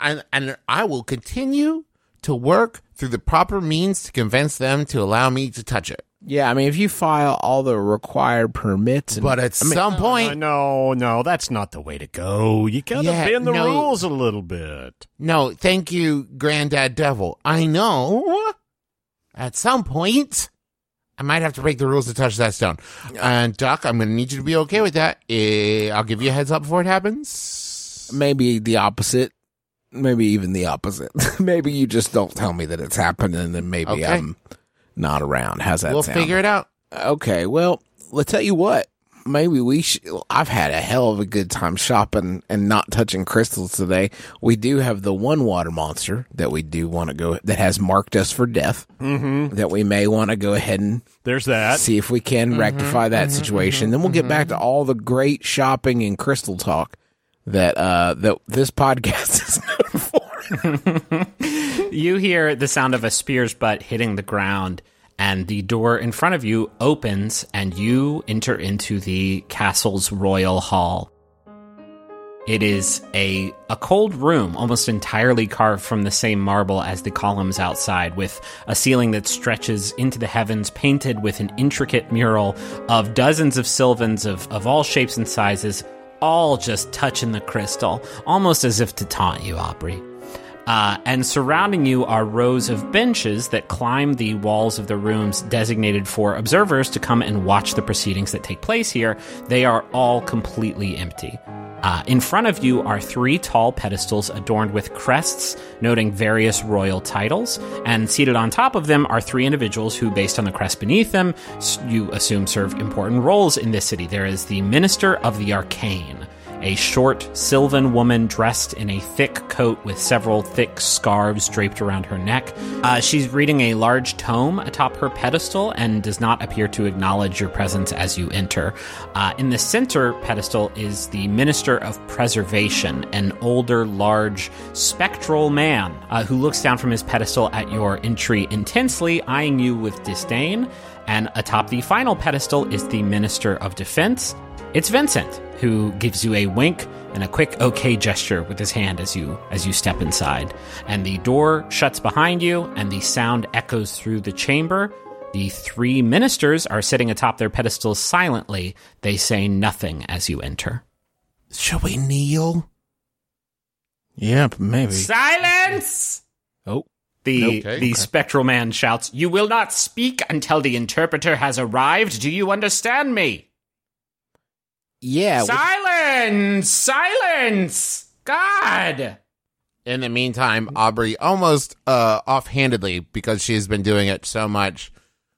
I will continue to work through the proper means to convince them to allow me to touch it. Yeah, I mean, if you file all the required permits... But at some point... No, that's not the way to go. You got to bend the rules a little bit. No, thank you, Granddad Devil. I know. At some point... I might have to break the rules to touch that stone. And, Doc, I'm going to need you to be okay with that. I'll give you a heads up before it happens. Maybe the opposite. Maybe even the opposite. Maybe you just don't tell me that it's happening and maybe okay. I'm not around. How's that sound? We'll figure it out. Okay, well, let's tell you what. Maybe we should. I've had a hell of a good time shopping and not touching crystals today. We do have the one water monster that we do want to go, that has marked us for death, mm-hmm. that we may want to go ahead and there's that. See if we can rectify that situation. Then we'll get back to all the great shopping and crystal talk that this podcast is known for. You hear the sound of a spear's butt hitting the ground. And the door in front of you opens, and you enter into the castle's royal hall. It is a cold room, almost entirely carved from the same marble as the columns outside, with a ceiling that stretches into the heavens, painted with an intricate mural of dozens of Sylvans of all shapes and sizes, all just touching the crystal, almost as if to taunt you, Aubrey. And surrounding you are rows of benches that climb the walls of the rooms designated for observers to come and watch the proceedings that take place here. They are all completely empty. In front of you are three tall pedestals adorned with crests noting various royal titles, and seated on top of them are three individuals who, based on the crest beneath them, you assume serve important roles in this city. There is the Minister of the Arcane, a short, Sylvan woman dressed in a thick coat with several thick scarves draped around her neck. She's reading a large tome atop her pedestal and does not appear to acknowledge your presence as you enter. In the center pedestal is the Minister of Preservation, an older, large, spectral man who looks down from his pedestal at your entry intensely, eyeing you with disdain. And atop the final pedestal is the Minister of Defense. It's Vincent, who gives you a wink and a quick okay gesture with his hand as you step inside. And the door shuts behind you, and the sound echoes through the chamber. The three ministers are sitting atop their pedestals silently. They say nothing as you enter. Shall we kneel? Yeah, maybe. Silence! Oh. The Spectral Man shouts, "You will not speak until the interpreter has arrived. Do you understand me?" Yeah. Silence! God! In the meantime, Aubrey almost offhandedly, because she's been doing it so much,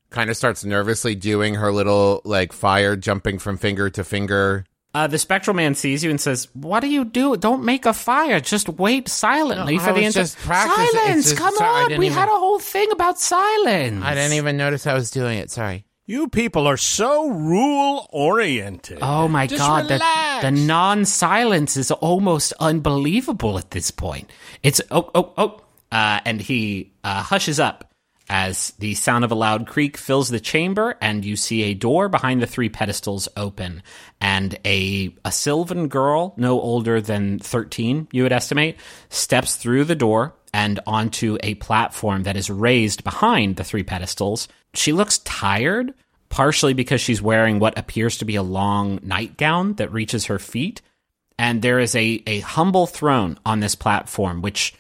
kind of starts nervously doing her little, like, fire jumping from finger to finger. The Spectral Man sees you and says, "What do you do? Don't make a fire. Just wait silently for the practice. Silence! Come on! We had a whole thing about silence. I didn't even notice I was doing it. Sorry. You people are so rule-oriented. Oh, my God. The non-silence is almost unbelievable at this point. It's, and he hushes up as the sound of a loud creak fills the chamber, and you see a door behind the three pedestals open, and a sylvan girl, no older than 13, you would estimate, steps through the door and onto a platform that is raised behind the three pedestals. She looks tired, partially because she's wearing what appears to be a long nightgown that reaches her feet, and there is a humble throne on this platform, which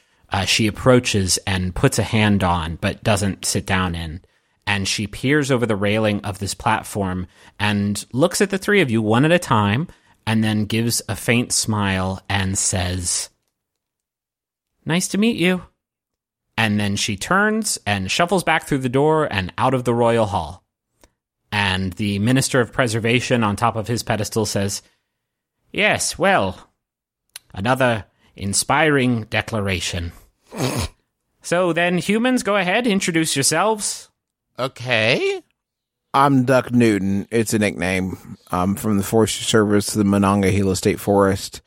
she approaches and puts a hand on, but doesn't sit down in. And she peers over the railing of this platform and looks at the three of you one at a time, and then gives a faint smile and says, "Nice to meet you." And then she turns and shuffles back through the door and out of the royal hall. And the Minister of Preservation on top of his pedestal says, "Yes, well, another inspiring declaration. So then, humans, go ahead, introduce yourselves." Okay. I'm Duck Newton. It's a nickname. I'm from the Forestry Service, the Monongahela State Forest,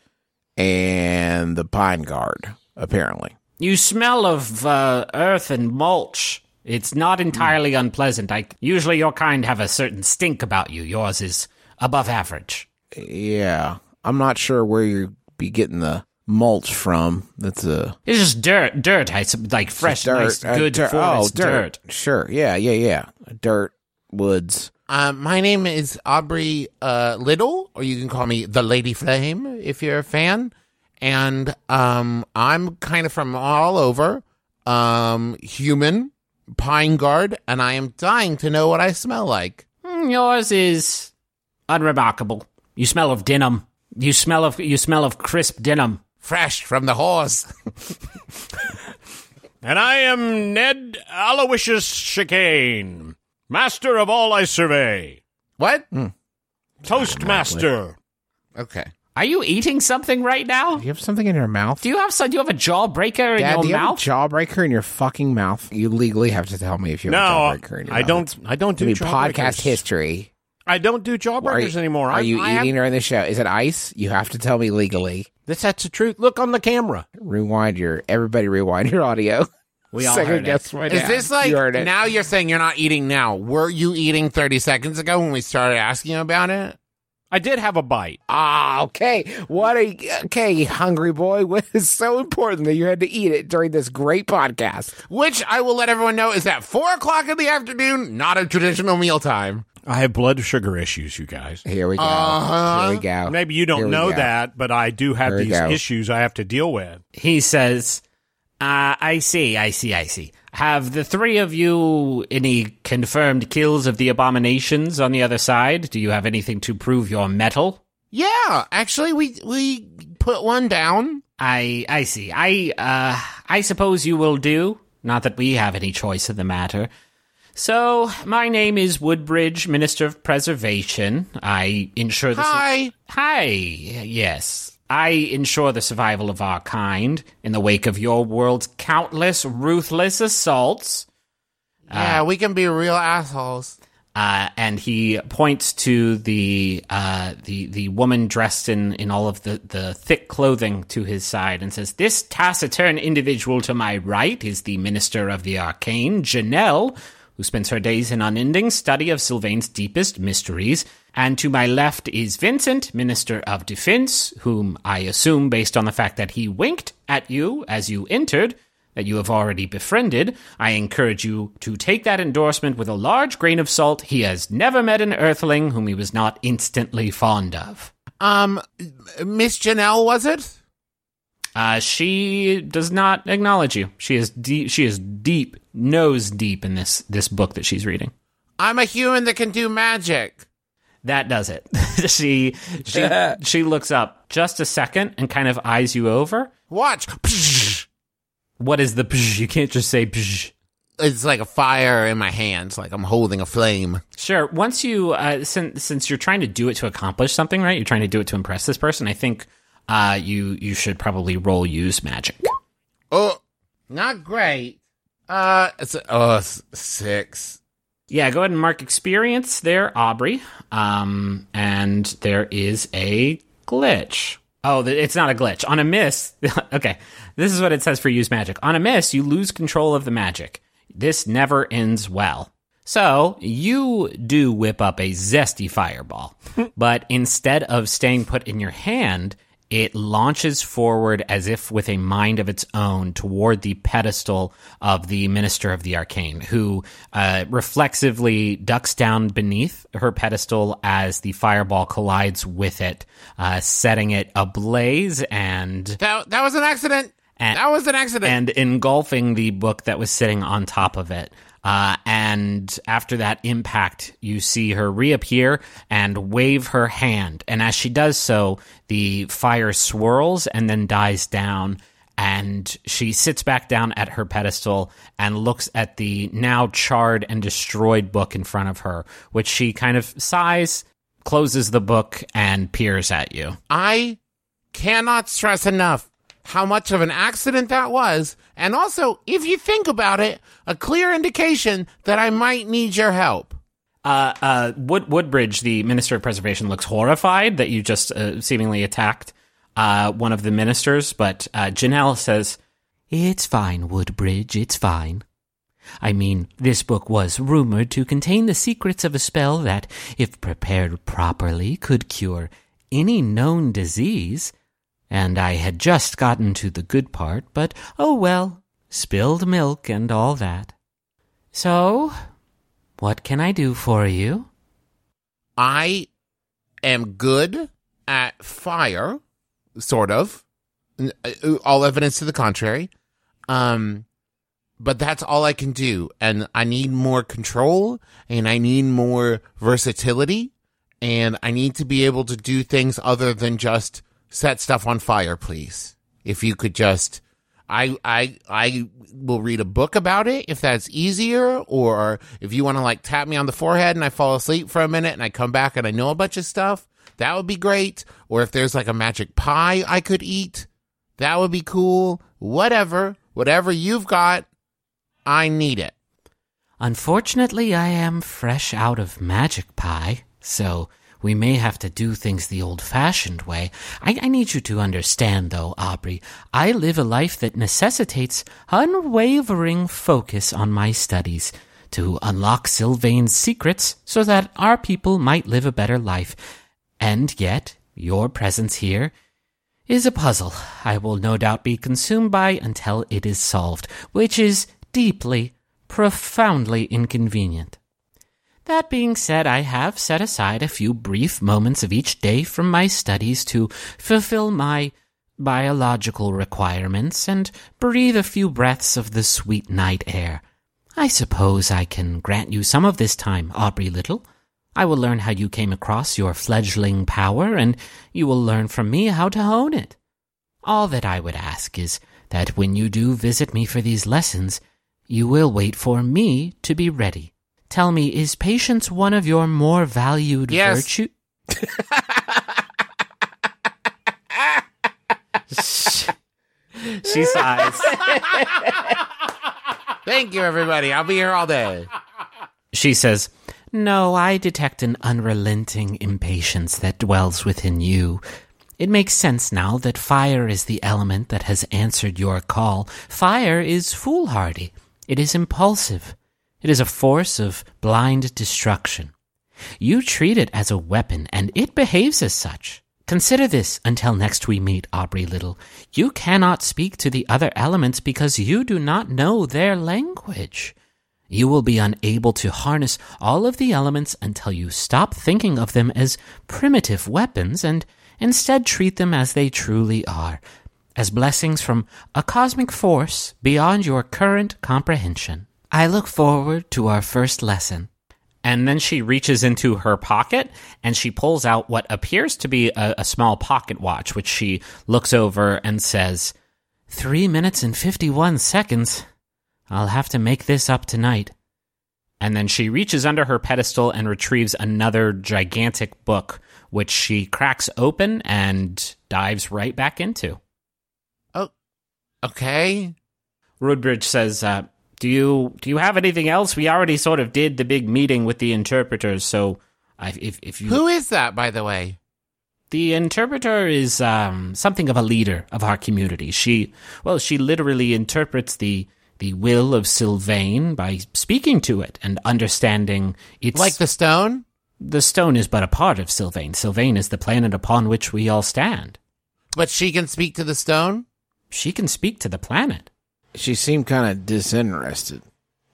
and the Pine Guard, apparently. You smell of earth and mulch. It's not entirely unpleasant. Usually your kind have a certain stink about you. Yours is above average. Yeah. I'm not sure where you'd be getting the mulch from. It's just dirt. Like fresh, dirt, nice, good forest dirt. Sure. Yeah. Dirt, woods. My name is Aubrey Little, or you can call me the Lady Flame if you're a fan. And I'm kind of from all over, human, Pine Guard, and I am dying to know what I smell like. Yours is unremarkable. You smell of denim. You smell of crisp denim, fresh from the horse. And I am Ned Aloysius Chicane, master of all I survey. What? Toastmaster. Okay. Are you eating something right now? Do you have something in your mouth? Do you have a jawbreaker in your mouth? Dad, do you have a jawbreaker in your fucking mouth? You legally have to tell me if you have a jawbreaker in your mouth. I don't do jawbreakers. Podcast history. I don't do jawbreakers anymore. Are you eating during the show? Is it ice? You have to tell me legally. That's the truth. Look on the camera. Everybody rewind your audio. We all heard it. Is this like, now you're saying you're not eating now. Were you eating 30 seconds ago when we started asking about it? I did have a bite. Ah, okay. Okay, hungry boy. What is so important that you had to eat it during this great podcast? Which I will let everyone know is at 4:00 in the afternoon, not a traditional mealtime. I have blood sugar issues, you guys. Here we go. Uh-huh. Here we go. Maybe you don't know that, but I do have these issues I have to deal with. He says, I see. Have the three of you any confirmed kills of the abominations on the other side? Do you have anything to prove your mettle? Yeah, actually, we put one down. I see. I suppose you will do. Not that we have any choice in the matter. So, my name is Woodbridge, Minister of Preservation. I ensure the... Hi! Yes. I ensure the survival of our kind in the wake of your world's countless ruthless assaults. Yeah, we can be real assholes. And he points to the woman dressed in all of the thick clothing to his side and says, "This taciturn individual to my right is the Minister of the Arcane, Janelle, who spends her days in unending study of Sylvain's deepest mysteries. And to my left is Vincent, Minister of Defense, whom I assume, based on the fact that he winked at you as you entered, that you have already befriended. I encourage you to take that endorsement with a large grain of salt. He has never met an earthling whom he was not instantly fond of." Miss Janelle, was it? She does not acknowledge you. She is deep, nose deep in this book that she's reading. I'm a human that can do magic. That does it. She looks up just a second and kind of eyes you over. Watch. Psh. What is the psh? You can't just say psh. It's like a fire in my hands, like I'm holding a flame. Sure. Once you, since you're trying to do it to accomplish something, right? You're trying to do it to impress this person. I think you should probably roll use magic. Oh, not great. It's 6. Yeah, go ahead and mark experience there, Aubrey. And there is a glitch. Oh, it's not a glitch. On a miss, okay, this is what it says for use magic. On a miss, you lose control of the magic. This never ends well. So you do whip up a zesty fireball, but instead of staying put in your hand, it launches forward as if with a mind of its own toward the pedestal of the Minister of the Arcane, who reflexively ducks down beneath her pedestal as the fireball collides with it, setting it ablaze and... That was an accident! That was an accident! And engulfing the book that was sitting on top of it. And after that impact, you see her reappear and wave her hand. And as she does so, the fire swirls and then dies down. And she sits back down at her pedestal and looks at the now charred and destroyed book in front of her, which she kind of sighs, closes the book, and peers at you. I cannot stress enough how much of an accident that was, and also, if you think about it, a clear indication that I might need your help. Woodbridge, the Minister of Preservation, looks horrified that you just seemingly attacked one of the ministers, but Janelle says, "It's fine, Woodbridge, it's fine. I mean, this book was rumored to contain the secrets of a spell that, if prepared properly, could cure any known disease. And I had just gotten to the good part, but oh well, spilled milk and all that. So, what can I do for you?" I am good at fire, sort of. All evidence to the contrary. But that's all I can do, and I need more control, and I need more versatility, and I need to be able to do things other than just set stuff on fire, please. If you could just... I will read a book about it if that's easier, or if you want to, like, tap me on the forehead and I fall asleep for a minute and I come back and I know a bunch of stuff, that would be great. Or if there's, like, a magic pie I could eat, that would be cool. Whatever you've got, I need it. Unfortunately, I am fresh out of magic pie, so... we may have to do things the old-fashioned way. I need you to understand, though, Aubrey, I live a life that necessitates unwavering focus on my studies to unlock Sylvain's secrets so that our people might live a better life. And yet, your presence here is a puzzle I will no doubt be consumed by until it is solved, which is deeply, profoundly inconvenient. That being said, I have set aside a few brief moments of each day from my studies to fulfill my biological requirements and breathe a few breaths of the sweet night air. I suppose I can grant you some of this time, Aubrey Little. I will learn how you came across your fledgling power, and you will learn from me how to hone it. All that I would ask is that when you do visit me for these lessons, you will wait for me to be ready. Tell me, is patience one of your more valued virtues? She sighs. Thank you, everybody. I'll be here all day. She says, "No, I detect an unrelenting impatience that dwells within you. It makes sense now that fire is the element that has answered your call. Fire is foolhardy. It is impulsive. It is a force of blind destruction. You treat it as a weapon, and it behaves as such. Consider this until next we meet, Aubrey Little. You cannot speak to the other elements because you do not know their language. You will be unable to harness all of the elements until you stop thinking of them as primitive weapons and instead treat them as they truly are. as blessings from a cosmic force beyond your current comprehension. I look forward to our first lesson. And then she reaches into her pocket and she pulls out what appears to be a small pocket watch, which she looks over and says, 3 minutes and 51 seconds. I'll have to make this up tonight. And then she reaches under her pedestal and retrieves another gigantic book, which she cracks open and dives right back into. Oh, okay. Woodbridge says, do you have anything else? We already sort of did the big meeting with the interpreters, so if you... Who is that, by the way? The interpreter is something of a leader of our community. She literally interprets the will of Sylvain by speaking to it and understanding its... Like the stone? The stone is but a part of Sylvain. Sylvain is the planet upon which we all stand. But she can speak to the stone? She can speak to the planet. She seemed kind of disinterested.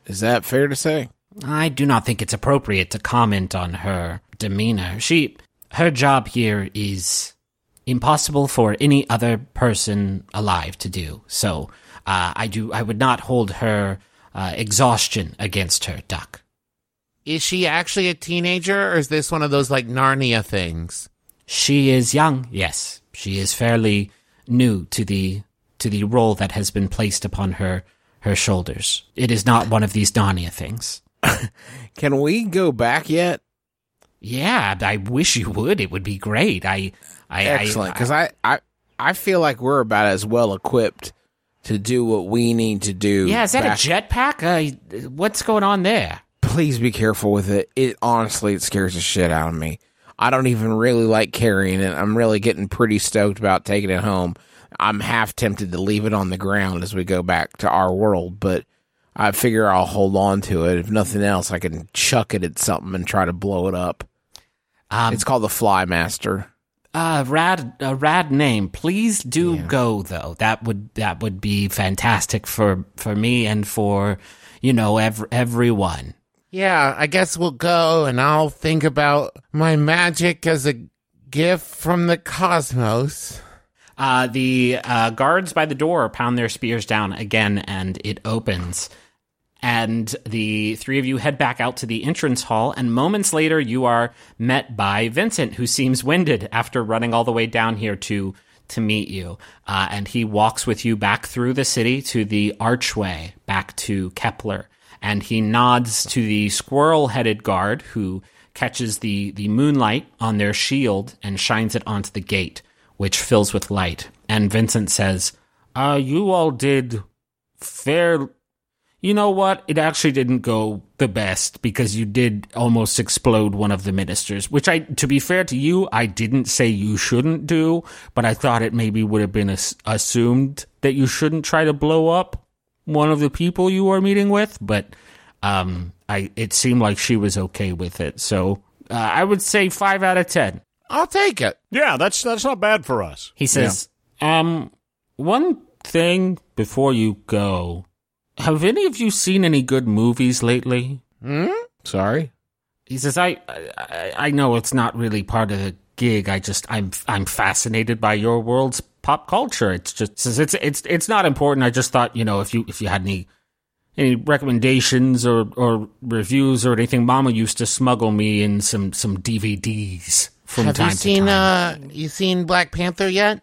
Is that fair to say? I do not think it's appropriate to comment on her demeanor. Her job here is impossible for any other person alive to do, so... I would not hold her exhaustion against her, Duck. Is she actually a teenager, or is this one of those, like, Narnia things? She is young, yes. She is fairly new to the role that has been placed upon her shoulders. It is not one of these Narnia things. Can we go back yet? Yeah, I wish you would. It would be great. Excellent, because I feel like we're about as well equipped to do what we need to do. Yeah, is that a jetpack? What's going on there? Please be careful with it. It honestly scares the shit out of me. I don't even really like carrying it. I'm really getting pretty stoked about taking it home. I'm half tempted to leave it on the ground as we go back to our world, but I figure I'll hold on to it. If nothing else, I can chuck it at something and try to blow it up. It's called the Flymaster. Rad name. Please do go, though. That would be fantastic for me and for, everyone. Yeah, I guess we'll go, and I'll think about my magic as a gift from the cosmos. The guards by the door pound their spears down again, and it opens. And the three of you head back out to the entrance hall, and moments later you are met by Vincent, who seems winded after running all the way down here to meet you. And he walks with you back through the city to the archway, back to Kepler. And he nods to the squirrel-headed guard, who catches the moonlight on their shield and shines it onto the gate, which fills with light. And Vincent says, you all did fair... You know what? It actually didn't go the best because you did almost explode one of the ministers, which to be fair to you, I didn't say you shouldn't do, but I thought it maybe would have been assumed that you shouldn't try to blow up one of the people you were meeting with, but it seemed like she was okay with it. So I would say 5 out of 10. I'll take it. Yeah, that's not bad for us. He says, one thing before you go... Have any of you seen any good movies lately? Hmm? Sorry? He says, I know it's not really part of the gig. I'm fascinated by your world's pop culture. It's just, it's not important. I just thought, if you had any recommendations or reviews or anything. Mama used to smuggle me in some DVDs from time to time. Have you seen Black Panther yet?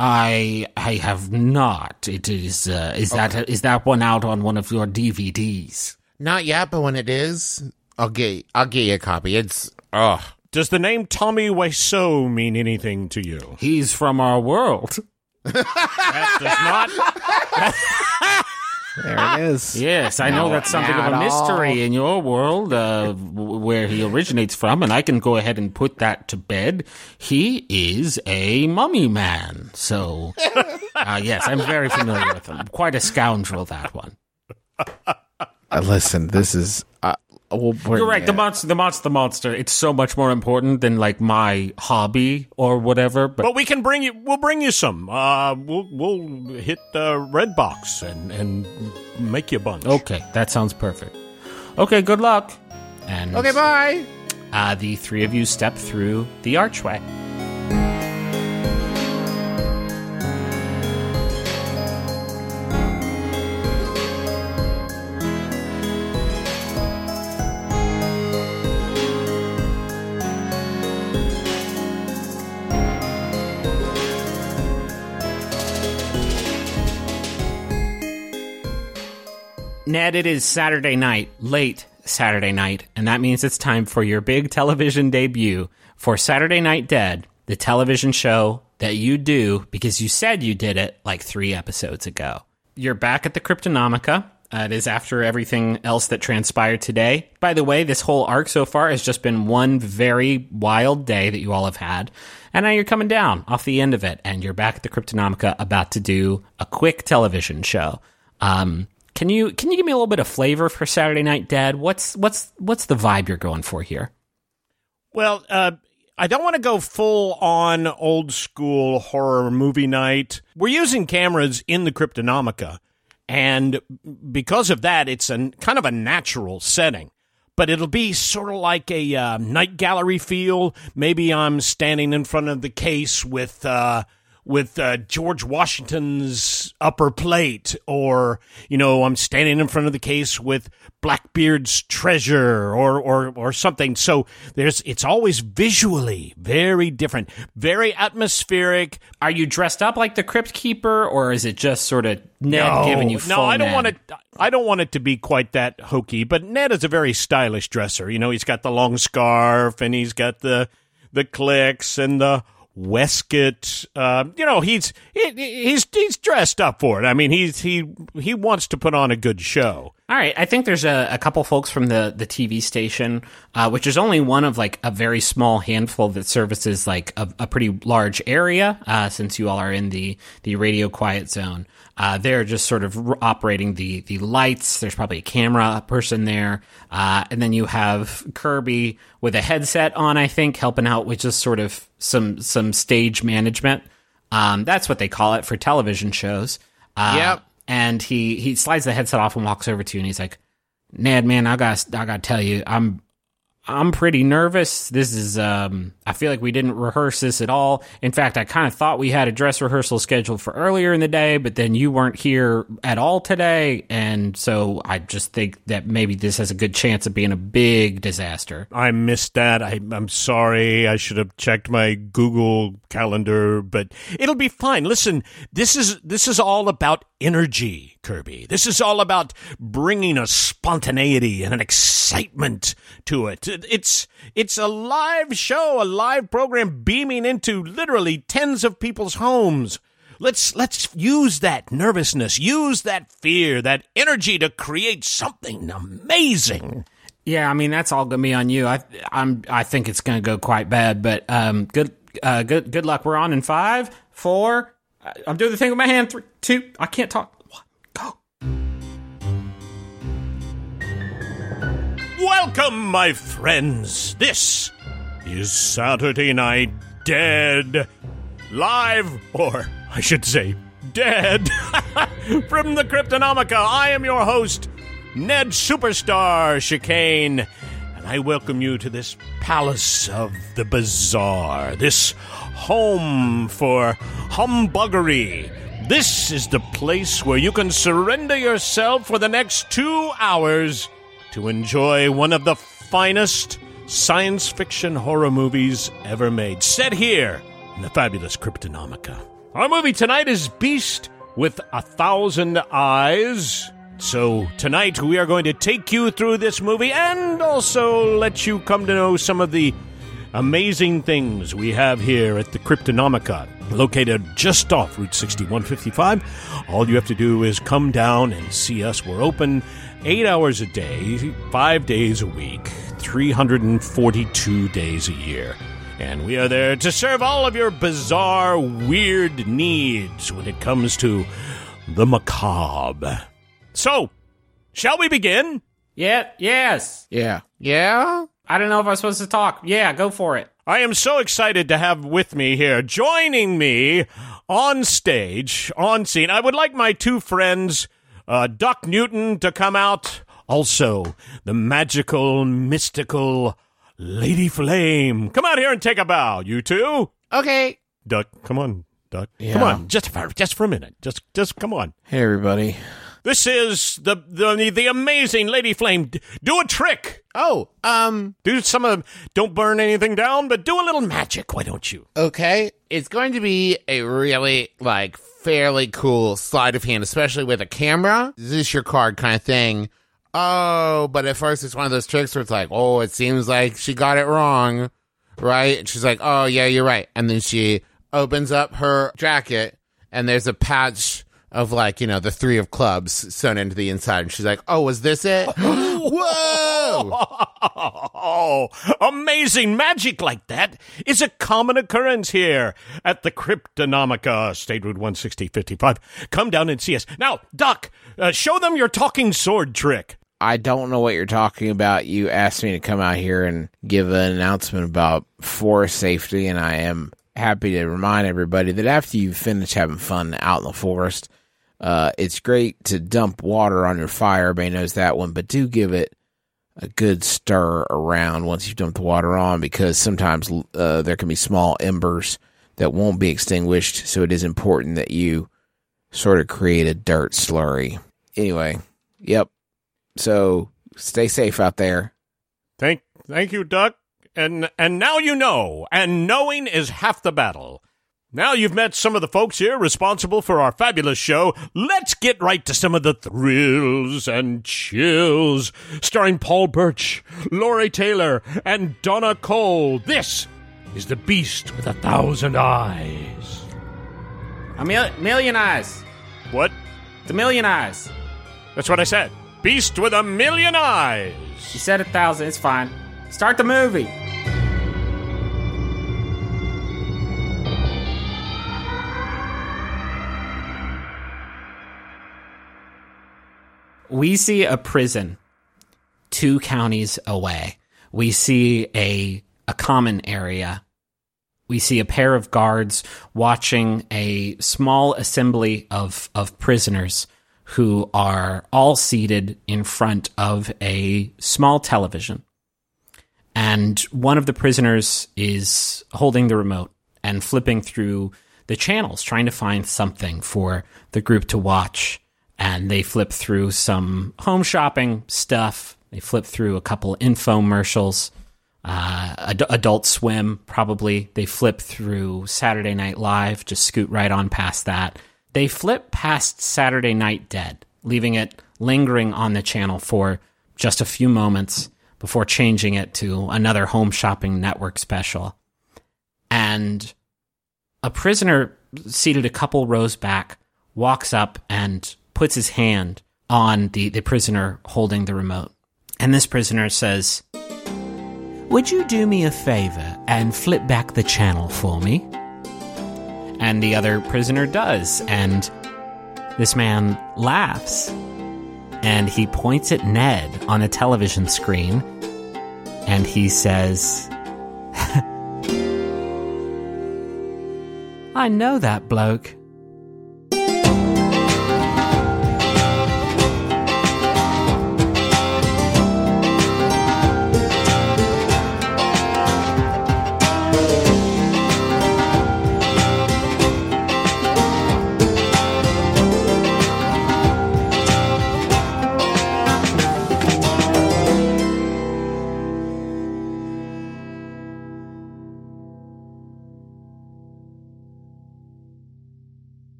I have not. It is okay. Is that one out on one of your DVDs? Not yet, but when it is, I'll get you a copy. Does the name Tommy Wiseau mean anything to you? He's from our world. That does not. There it is. Yes, I know that's something of a mystery in your world, where he originates from, and I can go ahead and put that to bed. He is a mummy man, so yes, I'm very familiar with him. Quite a scoundrel, that one. Listen, this is... You're right, the monster. It's so much more important than, like, my hobby or whatever. But we can bring you... We'll bring you some. We'll hit the Redbox and make you a bunch. Okay, that sounds perfect. Okay, good luck. And okay, bye! The three of you step through the archway. Ned, it is Saturday night, late Saturday night, and that means it's time for your big television debut for Saturday Night Dead, the television show that you do because you said you did it like 3 episodes ago. You're back at the Kryptonomica. It is after everything else that transpired today. By the way, this whole arc so far has just been one very wild day that you all have had. And now you're coming down off the end of it, and you're back at the Kryptonomica about to do a quick television show. Can you give me a little bit of flavor for Saturday Night Dead? What's the vibe you're going for here? Well, I don't want to go full on old school horror movie night. We're using cameras in the Kryptonomica. And because of that, it's kind of a natural setting. But it'll be sort of like a night gallery feel. Maybe I'm standing in front of the case with George Washington's upper plate, or, you know, I'm standing in front of the case with Blackbeard's treasure, or something. So it's always visually very different, very atmospheric. Are you dressed up like the Crypt Keeper, or is it just sort of Ned giving you full Ned? No, I don't want it to be quite that hokey, but Ned is a very stylish dresser. You know, he's got the long scarf, and he's got the clicks and the waistcoat. You know, he's dressed up for it. I mean, he wants to put on a good show. All right, I think there's a couple folks from the TV station, which is only one of like a very small handful that services like a pretty large area, since you all are in the radio quiet zone. They're just sort of operating the lights. There's probably a camera person there. And then you have Kirby with a headset on, I think, helping out with just sort of some stage management. That's what they call it for television shows. Yep. And he slides the headset off and walks over to you, and he's like, "Ned, man, I gotta tell you, I'm pretty nervous. This is I feel like we didn't rehearse this at all. In fact, I kind of thought we had a dress rehearsal scheduled for earlier in the day, but then you weren't here at all today, and so I just think that maybe this has a good chance of being a big disaster. I missed that. I'm sorry. I should have checked my Google calendar, but it'll be fine. Listen, this is all about energy, Kirby. This is all about bringing a spontaneity and an excitement to it. It's a live show, a live program beaming into literally tens of people's homes. Let's use that nervousness, use that fear, that energy to create something amazing." Yeah, I mean, that's all gonna be on you. I think it's gonna go quite bad, but good luck. We're on in 5, 4. I'm doing the thing with my hand. 3, 2. I can't talk. 1, go. Welcome, my friends. This is Saturday Night Dead. Live, or I should say, dead, from the Kryptonomica. I am your host, Ned Superstar Chicane, and I welcome you to this palace of the bizarre, this home for humbuggery. This is the place where you can surrender yourself for the next 2 hours to enjoy one of the finest science fiction horror movies ever made, set here in the fabulous Kryptonomica. Our movie tonight is Beast with a Thousand Eyes. So tonight we are going to take you through this movie and also let you come to know some of the amazing things we have here at the Kryptonomica, located just off Route 6155. All you have to do is come down and see us. We're open 8 hours a day, 5 days a week, 342 days a year. And we are there to serve all of your bizarre, weird needs when it comes to the macabre. So, shall we begin? Yeah, yes. Yeah. Yeah? I don't know if I'm supposed to talk. Yeah, go for it. I am so excited to have with me here, joining me on stage, on scene. I would like my 2 friends, Duck Newton, to come out. Also, the magical, mystical Lady Flame. Come out here and take a bow, you 2. Okay. Duck, come on, Duck. Yeah. Come on, just for a minute. Just come on. Hey, everybody. This is the amazing Lady Flame. Do a trick. Oh, do some of, don't burn anything down, but do a little magic. Why don't you? Okay. It's going to be a really, like, fairly cool sleight of hand, especially with a camera. Is this your card kind of thing? Oh, but at first it's one of those tricks where it's like, oh, it seems like she got it wrong, right? And she's like, oh, yeah, you're right. And then she opens up her jacket, and there's a patch of, like, you know, the three of clubs sewn into the inside. And she's like, oh, was this it? Whoa! Amazing magic like that is a common occurrence here at the Kryptonomica, State Route 16055. Come down and see us. Now, Duck, show them your talking sword trick. I don't know what you're talking about. You asked me to come out here and give an announcement about forest safety, and I am happy to remind everybody that after you finish having fun out in the forest, it's great to dump water on your fire. Everybody knows that one, but do give it a good stir around once you've dumped the water on, because sometimes there can be small embers that won't be extinguished, so it is important that you sort of create a dirt slurry. Anyway, yep. So stay safe out there. Thank you, Duck. And now you know, and knowing is half the battle. Now you've met some of the folks here responsible for our fabulous show. Let's get right to some of the thrills and chills, starring Paul Birch, Lori Taylor, and Donna Cole. This is The Beast with a Thousand Eyes. A million eyes. What? The million eyes. That's what I said. Beast with a million eyes. You said 1,000. It's fine. Start the movie. We see a prison 2 counties away. We see a common area. We see a pair of guards watching a small assembly of prisoners who are all seated in front of a small television. And one of the prisoners is holding the remote and flipping through the channels, trying to find something for the group to watch. And they flip through some home shopping stuff. They flip through a couple infomercials, Adult Swim, probably. They flip through Saturday Night Live, just scoot right on past that. They flip past Saturday Night Dead, leaving it lingering on the channel for just a few moments before changing it to another home shopping network special. And a prisoner seated a couple rows back walks up and puts his hand on the prisoner holding the remote. And this prisoner says, "Would you do me a favor and flip back the channel for me?" And the other prisoner does. And this man laughs. And he points at Ned on a television screen. And he says, "I know that bloke."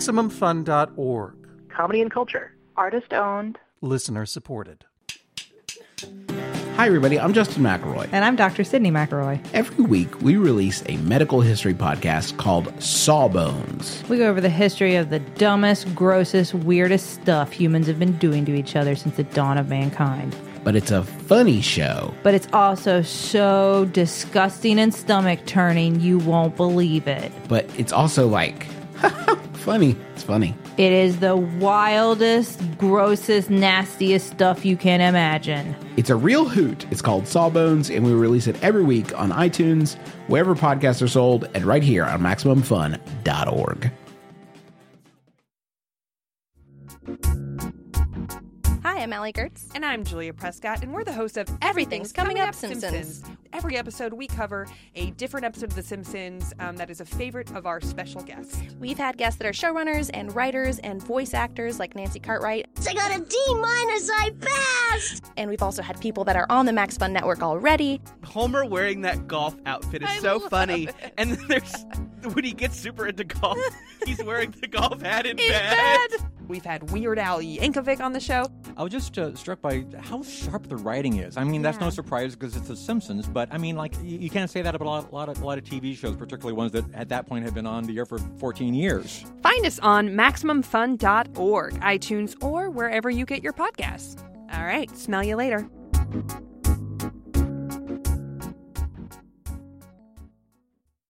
MaximumFun.org. Comedy and culture. Artist-owned. Listener-supported. Hi, everybody. I'm Justin McElroy. And I'm Dr. Sydney McElroy. Every week, we release a medical history podcast called Sawbones. We go over the history of the dumbest, grossest, weirdest stuff humans have been doing to each other since the dawn of mankind. But it's a funny show. But it's also so disgusting and stomach-turning, you won't believe it. But it's also like... funny. It's funny. It is the wildest, grossest, nastiest stuff you can imagine. It's a real hoot. It's called Sawbones, and we release it every week on iTunes, wherever podcasts are sold, and right here on MaximumFun.org. Hi, I'm I'm Allie Gertz. And I'm Julia Prescott, and we're the hosts of Everything's Coming Up Simpsons. Every episode, we cover a different episode of The Simpsons that is a favorite of our special guests. We've had guests that are showrunners and writers and voice actors like Nancy Cartwright. I got a D-minus, I passed! And we've also had people that are on the Max Fun Network already. Homer wearing that golf outfit is so funny. It. And then there's... When he gets super into golf, he's wearing the golf hat in bed. We've had Weird Al Yankovic on the show. I was just struck by how sharp the writing is. I mean, that's no surprise because it's The Simpsons, but I mean, like, you can't say that about a lot of TV shows, particularly ones that at that point had been on the air for 14 years. Find us on MaximumFun.org, iTunes, or wherever you get your podcasts. All right, smell you later.